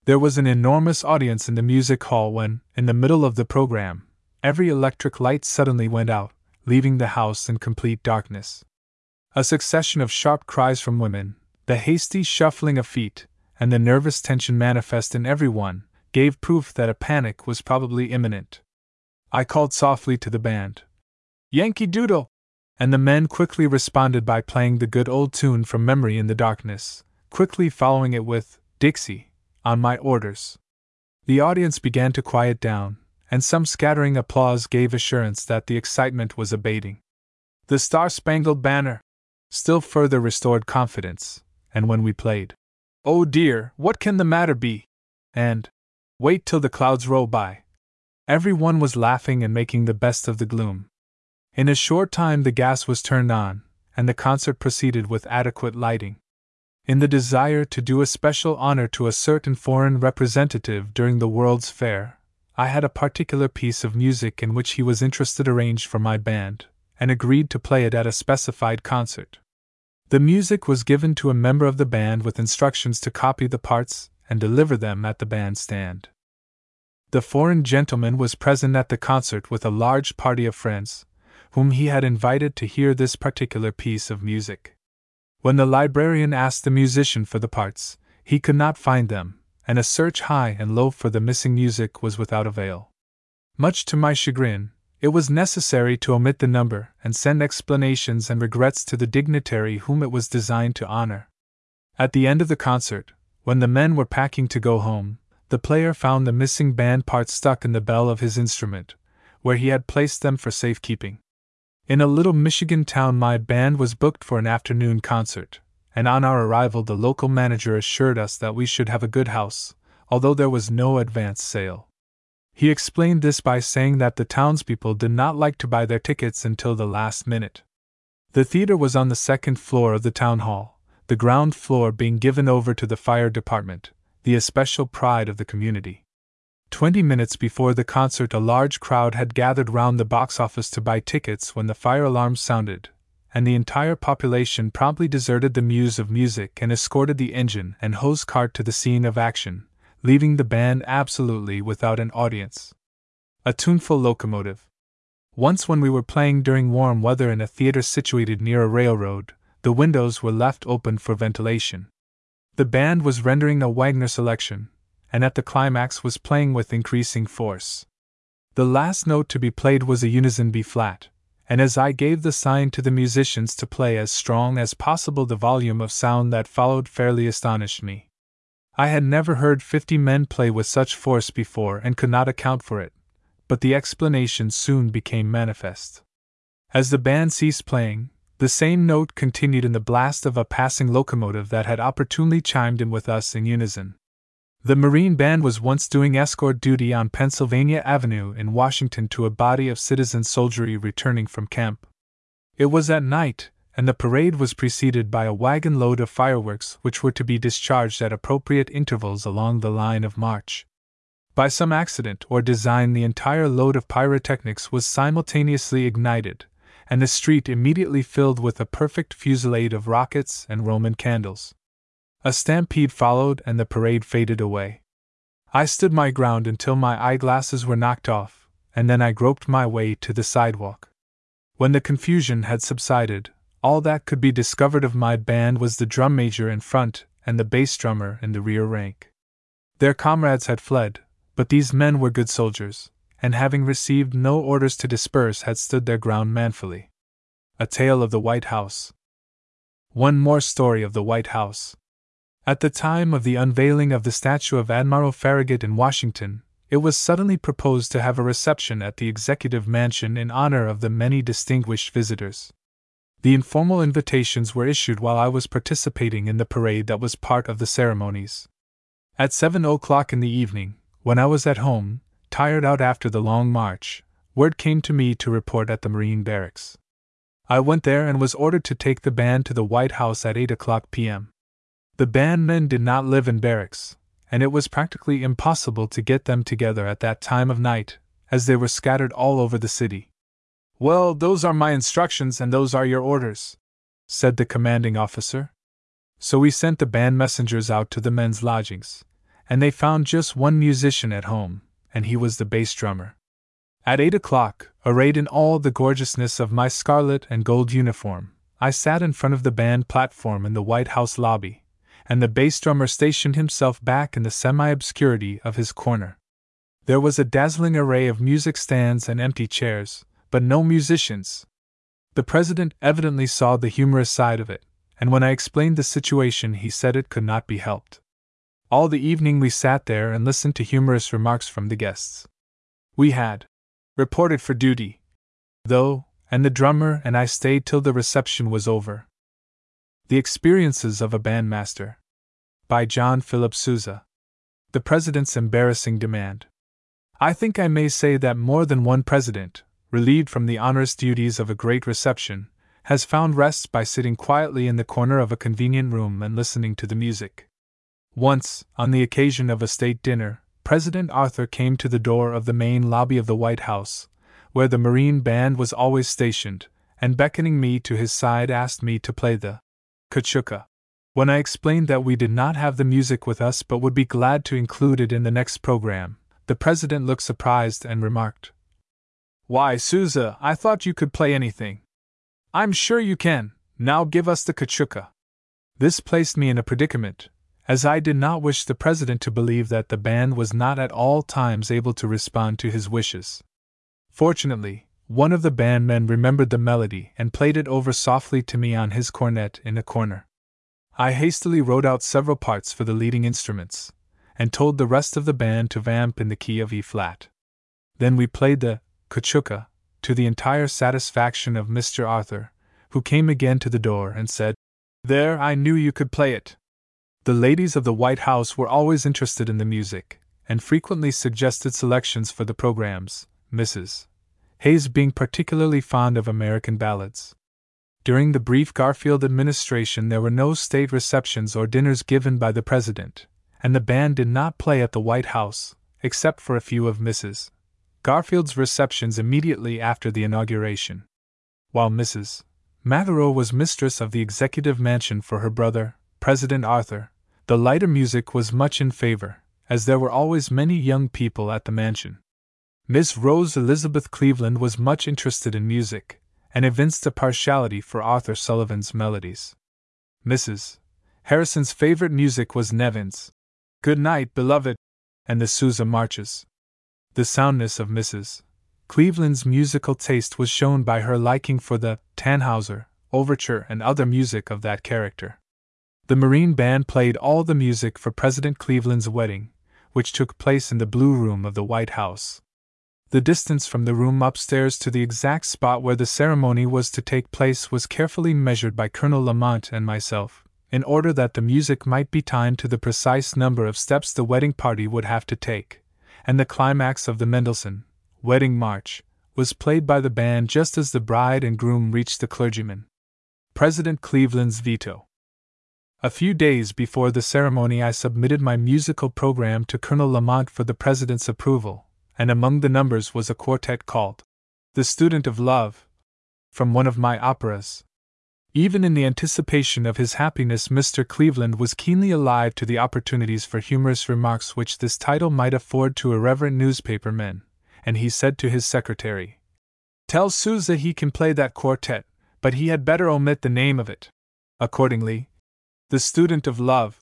There was an enormous audience in the music hall when, in the middle of the program, every electric light suddenly went out, leaving the house in complete darkness. A succession of sharp cries from women, the hasty shuffling of feet, and the nervous tension manifest in everyone, gave proof that a panic was probably imminent. I called softly to the band, "Yankee Doodle!" and the men quickly responded by playing the good old tune from memory in the darkness, quickly following it with "Dixie," on my orders. The audience began to quiet down, and some scattering applause gave assurance that the excitement was abating. The Star-Spangled Banner still further restored confidence, and when we played, "Oh dear, what can the matter be?" and "Wait till the clouds roll by," everyone was laughing and making the best of the gloom. In a short time the gas was turned on, and the concert proceeded with adequate lighting. In the desire to do especial honor to a certain foreign representative during the World's Fair, I had a particular piece of music in which he was interested arranged for my band, and agreed to play it at a specified concert. The music was given to a member of the band with instructions to copy the parts and deliver them at the bandstand. The foreign gentleman was present at the concert with a large party of friends, whom he had invited to hear this particular piece of music. When the librarian asked the musician for the parts, he could not find them, and a search high and low for the missing music was without avail. Much to my chagrin, it was necessary to omit the number and send explanations and regrets to the dignitary whom it was designed to honor. At the end of the concert, when the men were packing to go home, the player found the missing band parts stuck in the bell of his instrument, where he had placed them for safekeeping. In a little Michigan town my band was booked for an afternoon concert, and on our arrival the local manager assured us that we should have a good house, although there was no advance sale. He explained this by saying that the townspeople did not like to buy their tickets until the last minute. The theater was on the second floor of the town hall, the ground floor being given over to the fire department, the especial pride of the community. Twenty minutes before the concert, a large crowd had gathered round the box office to buy tickets when the fire alarm sounded, and the entire population promptly deserted the muse of music and escorted the engine and hose cart to the scene of action, leaving the band absolutely without an audience. A tuneful locomotive. Once, when we were playing during warm weather in a theater situated near a railroad, the windows were left open for ventilation. The band was rendering a Wagner selection, and at the climax was playing with increasing force. The last note to be played was a unison B flat, and as I gave the sign to the musicians to play as strong as possible, the volume of sound that followed fairly astonished me. I had never heard fifty men play with such force before and could not account for it, but the explanation soon became manifest. As the band ceased playing, the same note continued in the blast of a passing locomotive that had opportunely chimed in with us in unison. The Marine Band was once doing escort duty on Pennsylvania Avenue in Washington to a body of citizen soldiery returning from camp. It was at night, and the parade was preceded by a wagon load of fireworks which were to be discharged at appropriate intervals along the line of march. By some accident or design, the entire load of pyrotechnics was simultaneously ignited, and the street immediately filled with a perfect fusillade of rockets and Roman candles. A stampede followed and the parade faded away. I stood my ground until my eyeglasses were knocked off, and then I groped my way to the sidewalk. When the confusion had subsided, all that could be discovered of my band was the drum major in front and the bass drummer in the rear rank. Their comrades had fled, but these men were good soldiers, and having received no orders to disperse had stood their ground manfully. A Tale of the White House. One more story of the White House. At the time of the unveiling of the statue of Admiral Farragut in Washington, it was suddenly proposed to have a reception at the Executive Mansion in honor of the many distinguished visitors. The informal invitations were issued while I was participating in the parade that was part of the ceremonies. At seven o'clock in the evening, when I was at home, tired out after the long march, word came to me to report at the Marine Barracks. I went there and was ordered to take the band to the White House at eight o'clock p m The bandmen did not live in barracks, and it was practically impossible to get them together at that time of night, as they were scattered all over the city. "Well, those are my instructions and those are your orders," said the commanding officer. So we sent the band messengers out to the men's lodgings, and they found just one musician at home, and he was the bass drummer. At eight o'clock, arrayed in all the gorgeousness of my scarlet and gold uniform, I sat in front of the band platform in the White House lobby, and the bass drummer stationed himself back in the semi-obscurity of his corner. There was a dazzling array of music stands and empty chairs, but no musicians. The president evidently saw the humorous side of it, and when I explained the situation, he said it could not be helped. All the evening we sat there and listened to humorous remarks from the guests. We had reported for duty, though, and the drummer and I stayed till the reception was over. The Experiences of a Bandmaster. By John Philip Sousa. The President's Embarrassing Demand. I think I may say that more than one president, relieved from the onerous duties of a great reception, has found rest by sitting quietly in the corner of a convenient room and listening to the music. Once, on the occasion of a state dinner, President Arthur came to the door of the main lobby of the White House, where the Marine Band was always stationed, and beckoning me to his side asked me to play the Cachucha. When I explained that we did not have the music with us but would be glad to include it in the next program, the president looked surprised and remarked, "Why, Sousa, I thought you could play anything. I'm sure you can. Now give us the Cachucha." This placed me in a predicament, as I did not wish the president to believe that the band was not at all times able to respond to his wishes. Fortunately, one of the bandmen remembered the melody and played it over softly to me on his cornet in a corner. I hastily wrote out several parts for the leading instruments, and told the rest of the band to vamp in the key of E flat. Then we played the Cachucha, to the entire satisfaction of Mister Arthur, who came again to the door and said, "There, I knew you could play it." The ladies of the White House were always interested in the music, and frequently suggested selections for the programs, Missus Hayes being particularly fond of American ballads. During the brief Garfield administration, there were no state receptions or dinners given by the president, and the band did not play at the White House, except for a few of Missus Garfield's receptions immediately after the inauguration. While Missus Matherow was mistress of the Executive Mansion for her brother, President Arthur, the lighter music was much in favor, as there were always many young people at the mansion. Miss Rose Elizabeth Cleveland was much interested in music, and evinced a partiality for Arthur Sullivan's melodies. Missus Harrison's favorite music was Nevin's "Good Night, Beloved" and the Sousa marches. The soundness of Missus Cleveland's musical taste was shown by her liking for the Tannhauser overture and other music of that character. The Marine Band played all the music for President Cleveland's wedding, which took place in the Blue Room of the White House. The distance from the room upstairs to the exact spot where the ceremony was to take place was carefully measured by Colonel Lamont and myself, in order that the music might be timed to the precise number of steps the wedding party would have to take, and the climax of the Mendelssohn wedding march was played by the band just as the bride and groom reached the clergyman. President Cleveland's veto. A few days before the ceremony, I submitted my musical program to Colonel Lamont for the president's approval, and among the numbers was a quartet called The Student of Love, from one of my operas. Even in the anticipation of his happiness, Mister Cleveland was keenly alive to the opportunities for humorous remarks which this title might afford to irreverent newspaper men, and he said to his secretary, "Tell Sousa he can play that quartet, but he had better omit the name of it." Accordingly, The Student of Love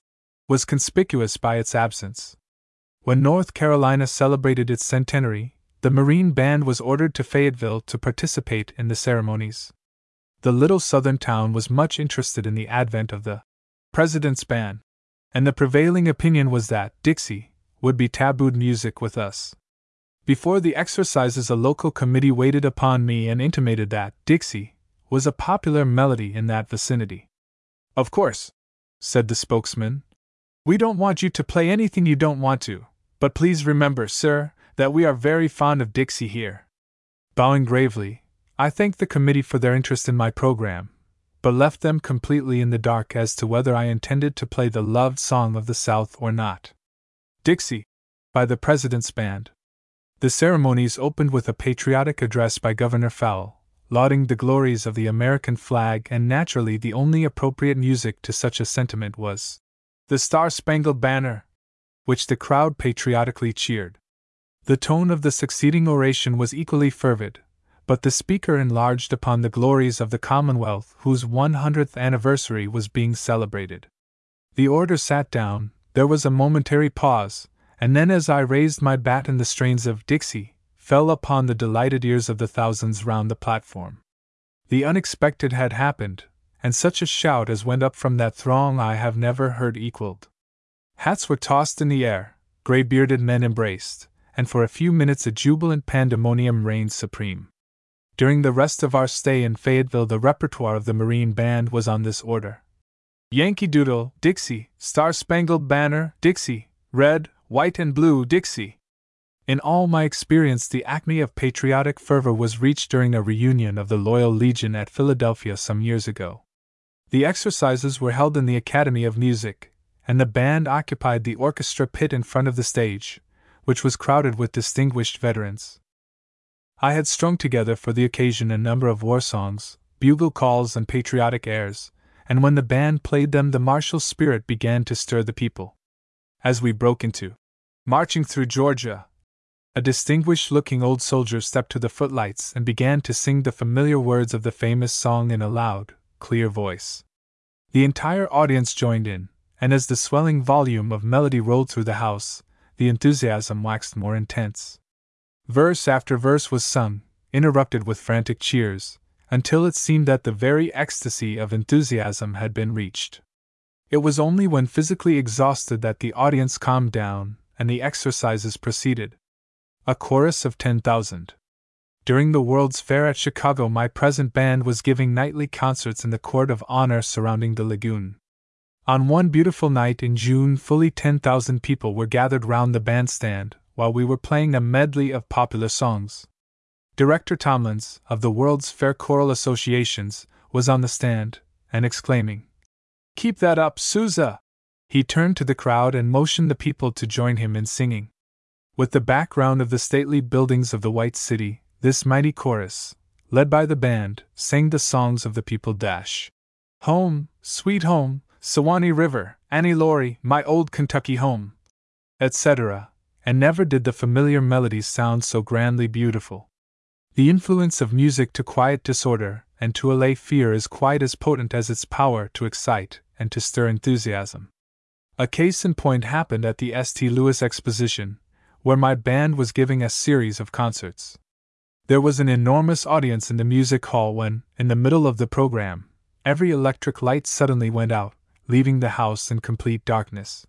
was conspicuous by its absence. When North Carolina celebrated its centenary, the Marine Band was ordered to Fayetteville to participate in the ceremonies. The little southern town was much interested in the advent of the President's Band, and the prevailing opinion was that Dixie would be tabooed music with us. Before the exercises, a local committee waited upon me and intimated that Dixie was a popular melody in that vicinity. "Of course," said the spokesman, "we don't want you to play anything you don't want to. But please remember, sir, that we are very fond of Dixie here." Bowing gravely, I thanked the committee for their interest in my program, but left them completely in the dark as to whether I intended to play the loved song of the South or not. Dixie, by the President's Band. The ceremonies opened with a patriotic address by Governor Fowle, lauding the glories of the American flag, and naturally the only appropriate music to such a sentiment was The Star-Spangled Banner, which the crowd patriotically cheered. The tone of the succeeding oration was equally fervid, but the speaker enlarged upon the glories of the Commonwealth whose one hundredth anniversary was being celebrated. The orator sat down, there was a momentary pause, and then as I raised my bat and the strains of Dixie fell upon the delighted ears of the thousands round the platform. The unexpected had happened, and such a shout as went up from that throng I have never heard equaled. Hats were tossed in the air, grey-bearded men embraced, and for a few minutes a jubilant pandemonium reigned supreme. During the rest of our stay in Fayetteville, the repertoire of the Marine Band was on this order: Yankee Doodle, Dixie; Star-Spangled Banner, Dixie; Red, White and Blue, Dixie. In all my experience, the acme of patriotic fervor was reached during a reunion of the Loyal Legion at Philadelphia some years ago. The exercises were held in the Academy of Music, and the band occupied the orchestra pit in front of the stage, which was crowded with distinguished veterans. I had strung together for the occasion a number of war songs, bugle calls, and patriotic airs, and when the band played them, the martial spirit began to stir the people. As we broke into "Marching Through Georgia," a distinguished-looking old soldier stepped to the footlights and began to sing the familiar words of the famous song in a loud, clear voice. The entire audience joined in, and as the swelling volume of melody rolled through the house, the enthusiasm waxed more intense. Verse after verse was sung, interrupted with frantic cheers, until it seemed that the very ecstasy of enthusiasm had been reached. It was only when physically exhausted that the audience calmed down, and the exercises proceeded. A chorus of ten thousand. During the World's Fair at Chicago, my present band was giving nightly concerts in the court of honor surrounding the lagoon. On one beautiful night in June, fully ten thousand people were gathered round the bandstand while we were playing a medley of popular songs. Director Tomlins, of the World's Fair Choral Associations, was on the stand, and exclaiming, "Keep that up, Sousa!" he turned to the crowd and motioned the people to join him in singing. With the background of the stately buildings of the White City, this mighty chorus, led by the band, sang the songs of the people. Dash. Home, sweet home, Sewanee River, Annie Laurie, my old Kentucky home, et cetera, and never did the familiar melodies sound so grandly beautiful. The influence of music to quiet disorder and to allay fear is quite as potent as its power to excite and to stir enthusiasm. A case in point happened at the Saint Louis Exposition, where my band was giving a series of concerts. There was an enormous audience in the music hall when, in the middle of the program, every electric light suddenly went out, leaving the house in complete darkness.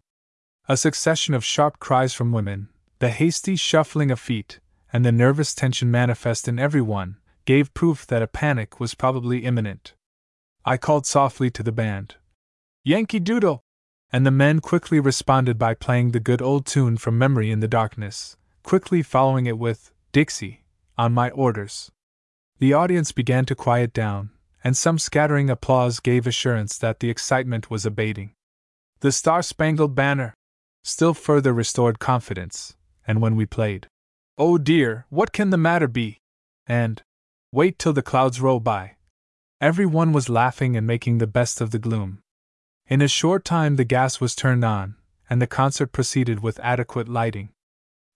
A succession of sharp cries from women, the hasty shuffling of feet, and the nervous tension manifest in everyone, gave proof that a panic was probably imminent. I called softly to the band, "Yankee Doodle!" and the men quickly responded by playing the good old tune from memory in the darkness, quickly following it with, "Dixie," on my orders. The audience began to quiet down, and some scattering applause gave assurance that the excitement was abating. The Star-Spangled Banner still further restored confidence, and when we played, "Oh dear, what can the matter be?" and "Wait till the clouds roll by," everyone was laughing and making the best of the gloom. In a short time the gas was turned on, and the concert proceeded with adequate lighting.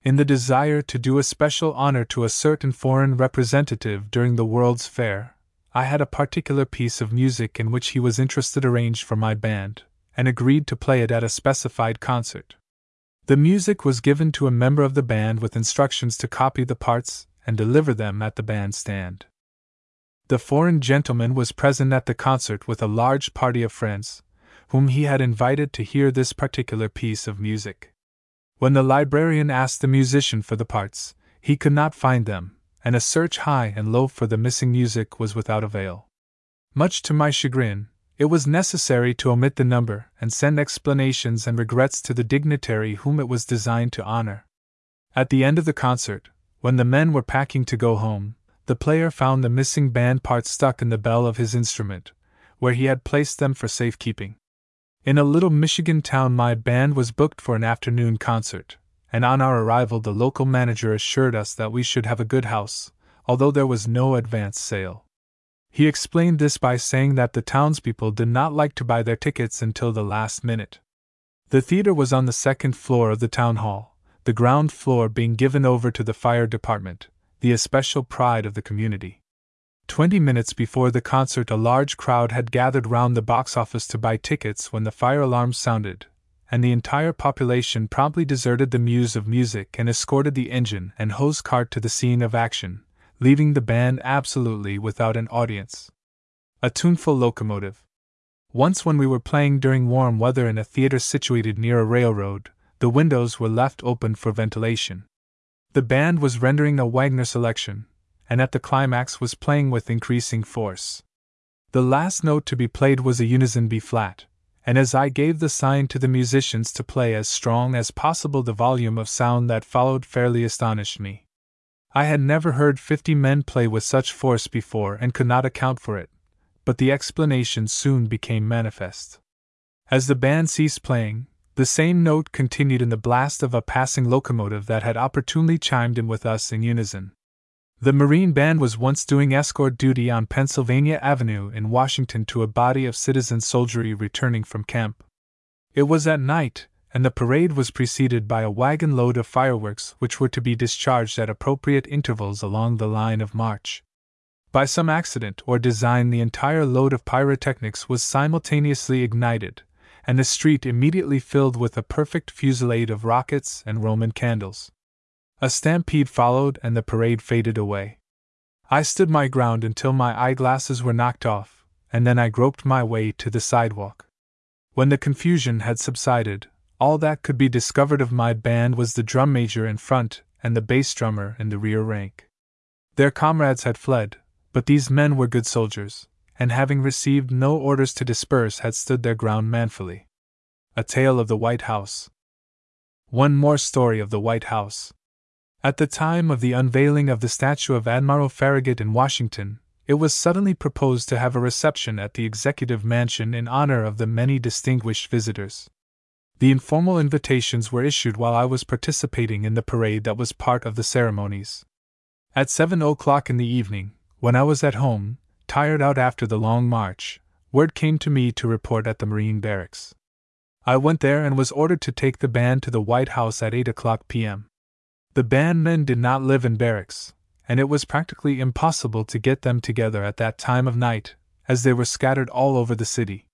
In the desire to do a special honor to a certain foreign representative during the World's Fair, I had a particular piece of music in which he was interested arranged for my band, and agreed to play it at a specified concert. The music was given to a member of the band with instructions to copy the parts and deliver them at the bandstand. The foreign gentleman was present at the concert with a large party of friends, whom he had invited to hear this particular piece of music. When the librarian asked the musician for the parts, he could not find them, and a search high and low for the missing music was without avail. Much to my chagrin, it was necessary to omit the number and send explanations and regrets to the dignitary whom it was designed to honor. At the end of the concert, when the men were packing to go home, the player found the missing band parts stuck in the bell of his instrument, where he had placed them for safekeeping. In a little Michigan town my band was booked for an afternoon concert, and on our arrival the local manager assured us that we should have a good house, although there was no advance sale. He explained this by saying that the townspeople did not like to buy their tickets until the last minute. The theater was on the second floor of the town hall, the ground floor being given over to the fire department, the especial pride of the community. Twenty minutes before the concert a large crowd had gathered round the box office to buy tickets when the fire alarm sounded, and the entire population promptly deserted the muse of music and escorted the engine and hose cart to the scene of action, leaving the band absolutely without an audience. A tuneful locomotive. Once when we were playing during warm weather in a theater situated near a railroad, the windows were left open for ventilation. The band was rendering a Wagner selection, and at the climax was playing with increasing force. The last note to be played was a unison B flat, and as I gave the sign to the musicians to play as strong as possible the volume of sound that followed fairly astonished me. I had never heard fifty men play with such force before and could not account for it, but the explanation soon became manifest. As the band ceased playing, the same note continued in the blast of a passing locomotive that had opportunely chimed in with us in unison. The Marine Band was once doing escort duty on Pennsylvania Avenue in Washington to a body of citizen soldiery returning from camp. It was at night, and the parade was preceded by a wagon load of fireworks which were to be discharged at appropriate intervals along the line of march. By some accident or design the entire load of pyrotechnics was simultaneously ignited, and the street immediately filled with a perfect fusillade of rockets and Roman candles. A stampede followed and the parade faded away. I stood my ground until my eyeglasses were knocked off, and then I groped my way to the sidewalk. When the confusion had subsided, all that could be discovered of my band was the drum major in front and the bass drummer in the rear rank. Their comrades had fled, but these men were good soldiers, and having received no orders to disperse had stood their ground manfully. A Tale of the White House. One more story of the White House. At the time of the unveiling of the statue of Admiral Farragut in Washington, it was suddenly proposed to have a reception at the Executive Mansion in honor of the many distinguished visitors. The informal invitations were issued while I was participating in the parade that was part of the ceremonies. At seven o'clock in the evening, when I was at home, tired out after the long march, word came to me to report at the Marine Barracks. I went there and was ordered to take the band to the White House at eight o'clock p m The bandmen did not live in barracks, and it was practically impossible to get them together at that time of night, as they were scattered all over the city.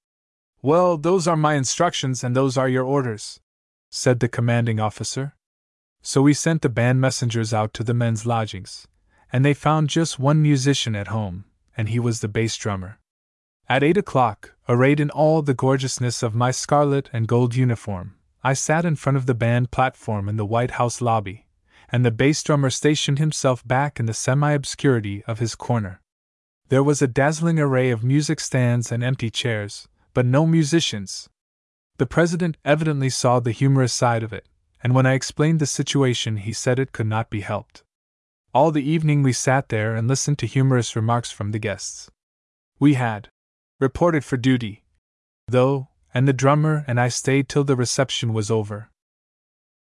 "Well, those are my instructions and those are your orders," said the commanding officer. So we sent the band messengers out to the men's lodgings, and they found just one musician at home, and he was the bass drummer. At eight o'clock, arrayed in all the gorgeousness of my scarlet and gold uniform, I sat in front of the band platform in the White House lobby, and the bass drummer stationed himself back in the semi-obscurity of his corner. There was a dazzling array of music stands and empty chairs, but no musicians. The president evidently saw the humorous side of it, and when I explained the situation he said it could not be helped. All the evening we sat there and listened to humorous remarks from the guests. We had reported for duty, though, and the drummer and I stayed till the reception was over.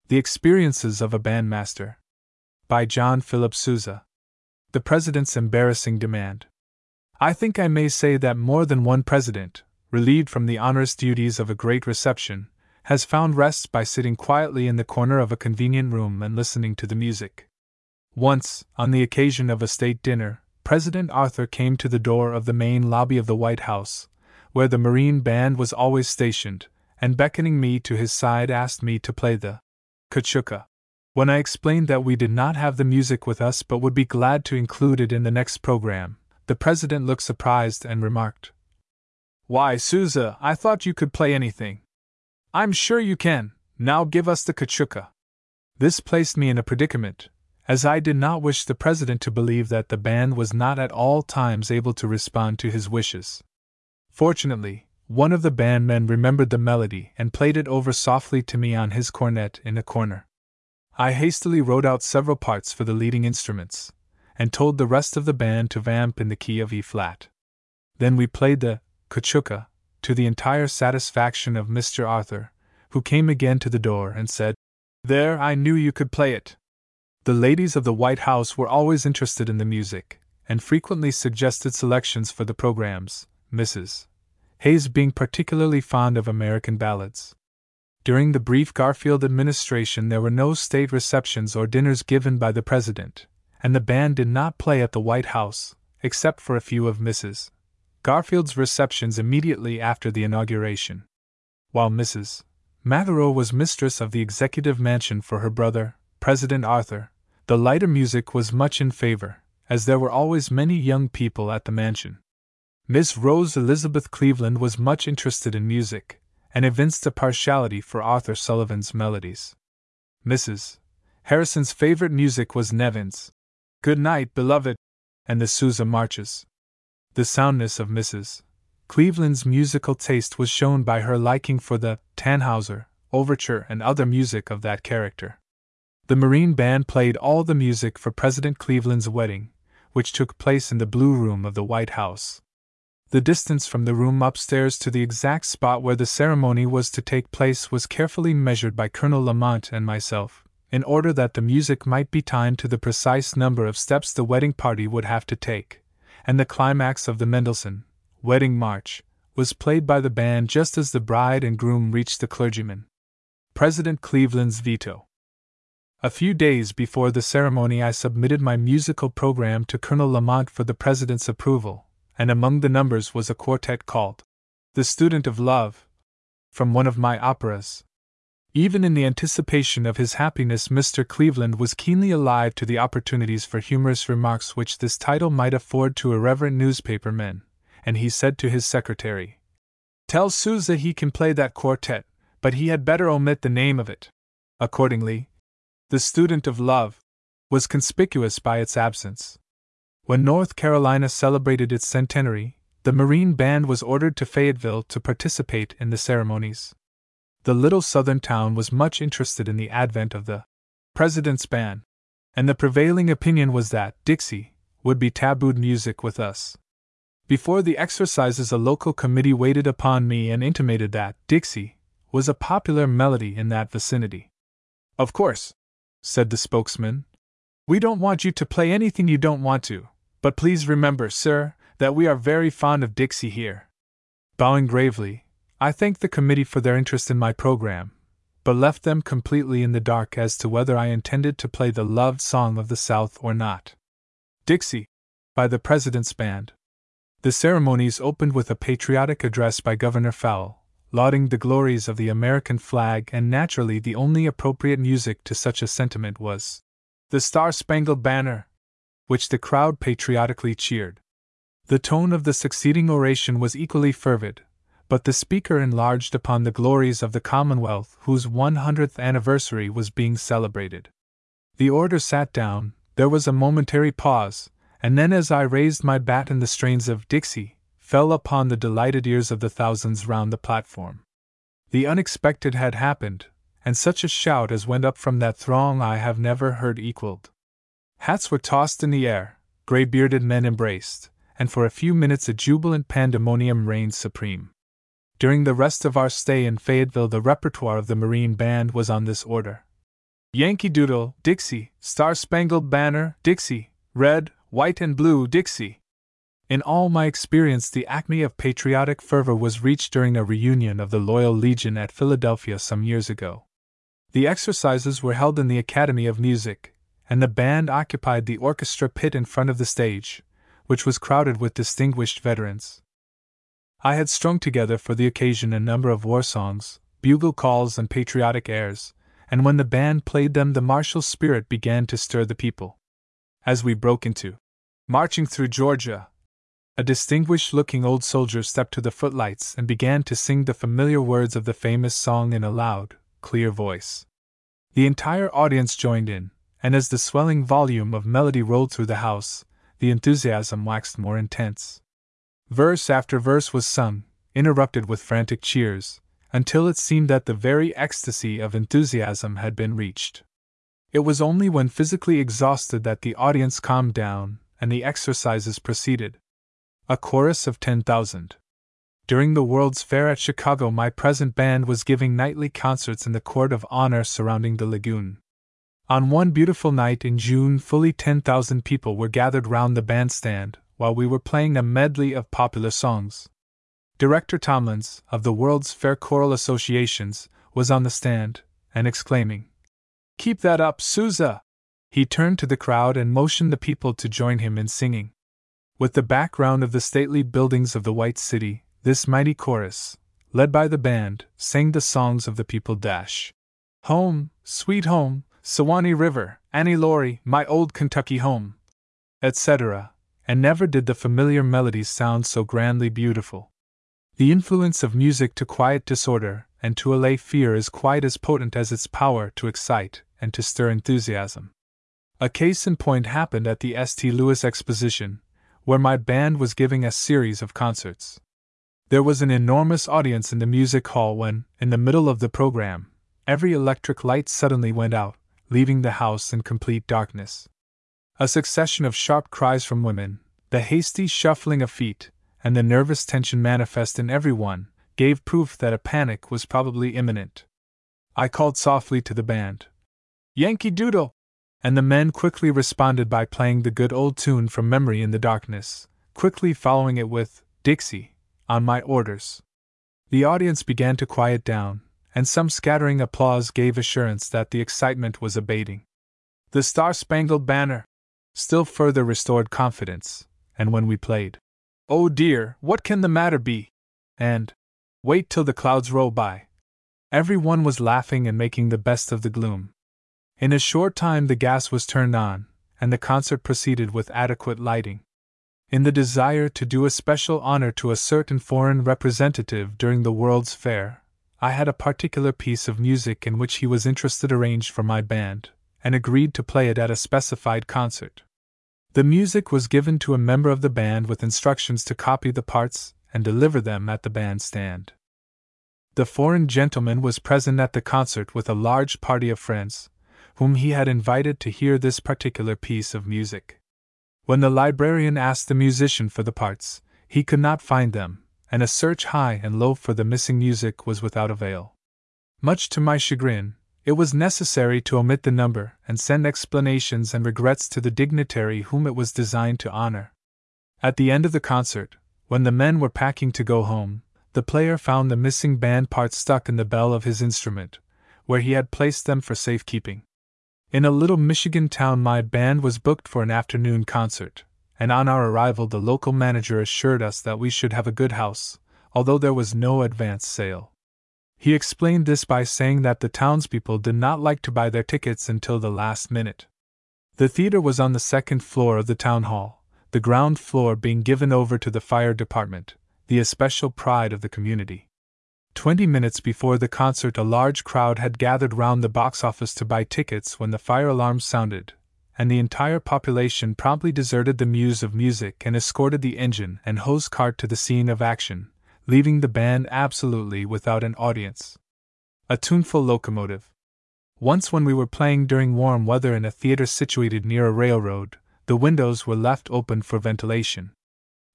The Experiences of a Bandmaster, by John Philip Sousa. The President's Embarrassing Demand. I think I may say that more than one president, relieved from the onerous duties of a great reception, has found rest by sitting quietly in the corner of a convenient room and listening to the music. Once, on the occasion of a state dinner, President Arthur came to the door of the main lobby of the White House, where the Marine Band was always stationed, and beckoning me to his side asked me to play the Cachucha. When I explained that we did not have the music with us but would be glad to include it in the next program, the president looked surprised and remarked, "Why, Sousa, I thought you could play anything. I'm sure you can. Now give us the Cachucha." This placed me in a predicament, as I did not wish the president to believe that the band was not at all times able to respond to his wishes. Fortunately, one of the bandmen remembered the melody and played it over softly to me on his cornet in a corner. I hastily wrote out several parts for the leading instruments, and told the rest of the band to vamp in the key of E flat. Then we played the Cachucha, to the entire satisfaction of Mister Arthur, who came again to the door and said, "There, I knew you could play it." The ladies of the White House were always interested in the music, and frequently suggested selections for the programs, Missus Hayes being particularly fond of American ballads. During the brief Garfield administration there were no state receptions or dinners given by the president, and the band did not play at the White House, except for a few of Missus Garfield's receptions immediately after the inauguration. While Missus Matherow was mistress of the Executive Mansion for her brother, President Arthur, the lighter music was much in favor, as there were always many young people at the mansion. Miss Rose Elizabeth Cleveland was much interested in music, and evinced a partiality for Arthur Sullivan's melodies. Missus Harrison's favorite music was Nevin's "Good Night, Beloved," and the Sousa marches. The soundness of Missus Cleveland's musical taste was shown by her liking for the Tannhauser, overture and other music of that character. The Marine Band played all the music for President Cleveland's wedding, which took place in the Blue Room of the White House. The distance from the room upstairs to the exact spot where the ceremony was to take place was carefully measured by Colonel Lamont and myself, in order that the music might be timed to the precise number of steps the wedding party would have to take, and the climax of the Mendelssohn wedding march was played by the band just as the bride and groom reached the clergyman. President Cleveland's veto. A few days before the ceremony I submitted my musical program to Colonel Lamont for the president's approval, and among the numbers was a quartet called The Student of Love, from one of my operas. Even in the anticipation of his happiness, Mister Cleveland was keenly alive to the opportunities for humorous remarks which this title might afford to irreverent newspaper men, and he said to his secretary, "Tell Sousa he can play that quartet, but he had better omit the name of it." Accordingly, The Student of Love was conspicuous by its absence. When North Carolina celebrated its centenary, the Marine Band was ordered to Fayetteville to participate in the ceremonies. The little southern town was much interested in the advent of the President's Band, and the prevailing opinion was that Dixie would be tabooed music with us. Before the exercises, a local committee waited upon me and intimated that Dixie was a popular melody in that vicinity. Of course, said the spokesman, we don't want you to play anything you don't want to, but please remember, sir, that we are very fond of Dixie here. Bowing gravely, I thanked the committee for their interest in my program, but left them completely in the dark as to whether I intended to play the loved song of the South or not. Dixie, by the President's Band. The ceremonies opened with a patriotic address by Governor Fowle, lauding the glories of the American flag, and naturally the only appropriate music to such a sentiment was the Star-Spangled Banner, which the crowd patriotically cheered. The tone of the succeeding oration was equally fervid, but the speaker enlarged upon the glories of the Commonwealth whose one hundredth anniversary was being celebrated. The orator sat down, there was a momentary pause, and then as I raised my baton the strains of Dixie fell upon the delighted ears of the thousands round the platform. The unexpected had happened, and such a shout as went up from that throng I have never heard equaled. Hats were tossed in the air, grey-bearded men embraced, and for a few minutes a jubilant pandemonium reigned supreme. During the rest of our stay in Fayetteville the repertoire of the Marine Band was on this order. Yankee Doodle, Dixie, Star-Spangled Banner, Dixie, Red, White and Blue, Dixie. In all my experience the acme of patriotic fervor was reached during a reunion of the Loyal Legion at Philadelphia some years ago. The exercises were held in the Academy of Music, and the band occupied the orchestra pit in front of the stage, which was crowded with distinguished veterans. I had strung together for the occasion a number of war songs, bugle calls, and patriotic airs, and when the band played them the martial spirit began to stir the people. As we broke into Marching Through Georgia, a distinguished-looking old soldier stepped to the footlights and began to sing the familiar words of the famous song in a loud, clear voice. The entire audience joined in, and as the swelling volume of melody rolled through the house, the enthusiasm waxed more intense. Verse after verse was sung, interrupted with frantic cheers, until it seemed that the very ecstasy of enthusiasm had been reached. It was only when physically exhausted that the audience calmed down, and the exercises proceeded. A chorus of ten thousand. During the World's Fair at Chicago, my present band was giving nightly concerts in the court of honor surrounding the lagoon. On one beautiful night in June, fully ten thousand people were gathered round the bandstand while we were playing a medley of popular songs. Director Tomlins, of the World's Fair Choral Associations, was on the stand, and exclaiming, "Keep that up, Sousa!" he turned to the crowd and motioned the people to join him in singing. With the background of the stately buildings of the White City, this mighty chorus, led by the band, sang the songs of the people dash. Home, sweet home, Sewanee River, Annie Laurie, my old Kentucky home, et cetera, and never did the familiar melodies sound so grandly beautiful. The influence of music to quiet disorder and to allay fear is quite as potent as its power to excite and to stir enthusiasm. A case in point happened at the Saint Louis Exposition, where my band was giving a series of concerts. There was an enormous audience in the music hall when, in the middle of the program, every electric light suddenly went out, leaving the house in complete darkness. A succession of sharp cries from women, the hasty shuffling of feet, and the nervous tension manifest in everyone, gave proof that a panic was probably imminent. I called softly to the band, "Yankee Doodle!" and the men quickly responded by playing the good old tune from memory in the darkness, quickly following it with Dixie, on my orders. The audience began to quiet down, and some scattering applause gave assurance that the excitement was abating. The Star-Spangled Banner still further restored confidence, and when we played, "Oh dear, what can the matter be?" and "Wait till the clouds roll by," everyone was laughing and making the best of the gloom. In a short time the gas was turned on, and the concert proceeded with adequate lighting. In the desire to do especial honor to a certain foreign representative during the World's Fair, I had a particular piece of music in which he was interested arranged for my band, and agreed to play it at a specified concert. The music was given to a member of the band with instructions to copy the parts and deliver them at the bandstand. The foreign gentleman was present at the concert with a large party of friends, whom he had invited to hear this particular piece of music. When the librarian asked the musician for the parts, he could not find them, and a search high and low for the missing music was without avail. Much to my chagrin, it was necessary to omit the number and send explanations and regrets to the dignitary whom it was designed to honor. At the end of the concert, when the men were packing to go home, the player found the missing band parts stuck in the bell of his instrument, where he had placed them for safekeeping. In a little Michigan town, my band was booked for an afternoon concert, and on our arrival the local manager assured us that we should have a good house, although there was no advance sale. He explained this by saying that the townspeople did not like to buy their tickets until the last minute. The theater was on the second floor of the town hall, the ground floor being given over to the fire department, the especial pride of the community. Twenty minutes before the concert, a large crowd had gathered round the box office to buy tickets when the fire alarm sounded, and the entire population promptly deserted the muse of music and escorted the engine and hose cart to the scene of action, leaving the band absolutely without an audience. A tuneful locomotive. Once, when we were playing during warm weather in a theater situated near a railroad, the windows were left open for ventilation.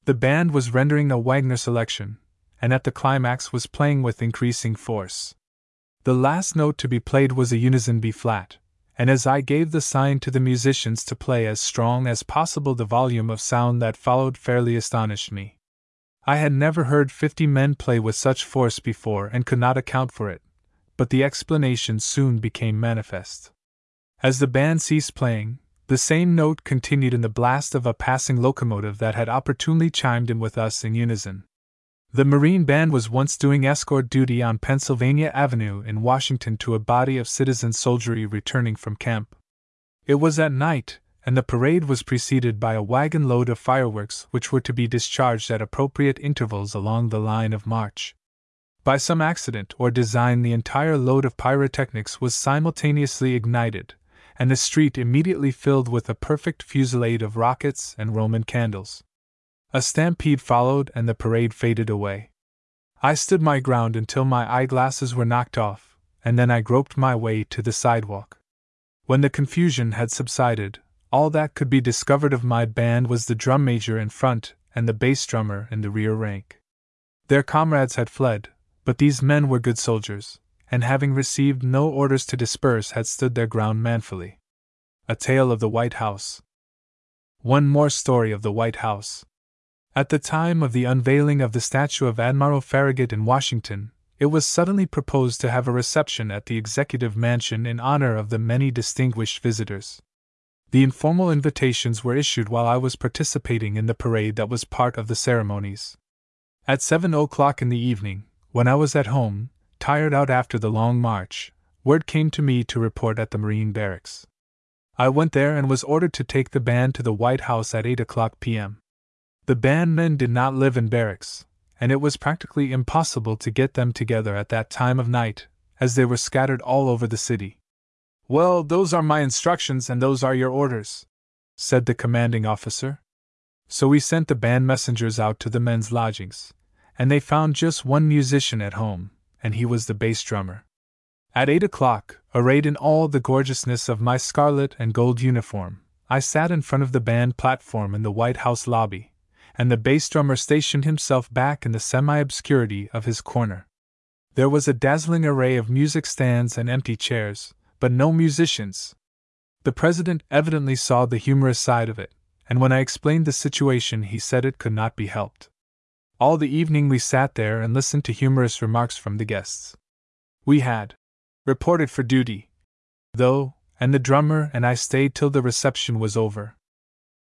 The band was rendering a Wagner selection, and at the climax was playing with increasing force. The last note to be played was a unison B flat, and as I gave the sign to the musicians to play as strong as possible, the volume of sound that followed fairly astonished me. I had never heard fifty men play with such force before and could not account for it, but the explanation soon became manifest. As the band ceased playing, the same note continued in the blast of a passing locomotive that had opportunely chimed in with us in unison. The Marine Band was once doing escort duty on Pennsylvania Avenue in Washington to a body of citizen soldiery returning from camp. It was at night, and the parade was preceded by a wagon load of fireworks which were to be discharged at appropriate intervals along the line of march. By some accident or design, the entire load of pyrotechnics was simultaneously ignited, and the street immediately filled with a perfect fusillade of rockets and Roman candles. A stampede followed and the parade faded away. I stood my ground until my eyeglasses were knocked off, and then I groped my way to the sidewalk. When the confusion had subsided, all that could be discovered of my band was the drum major in front and the bass drummer in the rear rank. Their comrades had fled, but these men were good soldiers, and having received no orders to disperse had stood their ground manfully. A Tale of the White House. One more story of the White House. At the time of the unveiling of the statue of Admiral Farragut in Washington, it was suddenly proposed to have a reception at the Executive Mansion in honor of the many distinguished visitors. The informal invitations were issued while I was participating in the parade that was part of the ceremonies. At seven o'clock in the evening, when I was at home, tired out after the long march, word came to me to report at the Marine Barracks. I went there and was ordered to take the band to the White House at eight o'clock p m The bandmen did not live in barracks, and it was practically impossible to get them together at that time of night, as they were scattered all over the city. "Well, those are my instructions and those are your orders," said the commanding officer. So we sent the band messengers out to the men's lodgings, and they found just one musician at home, and he was the bass drummer. At eight o'clock, arrayed in all the gorgeousness of my scarlet and gold uniform, I sat in front of the band platform in the White House lobby, and the bass drummer stationed himself back in the semi-obscurity of his corner. There was a dazzling array of music stands and empty chairs, but no musicians. The president evidently saw the humorous side of it, and when I explained the situation, he said it could not be helped. All the evening we sat there and listened to humorous remarks from the guests. We had reported for duty, though, and the drummer and I stayed till the reception was over,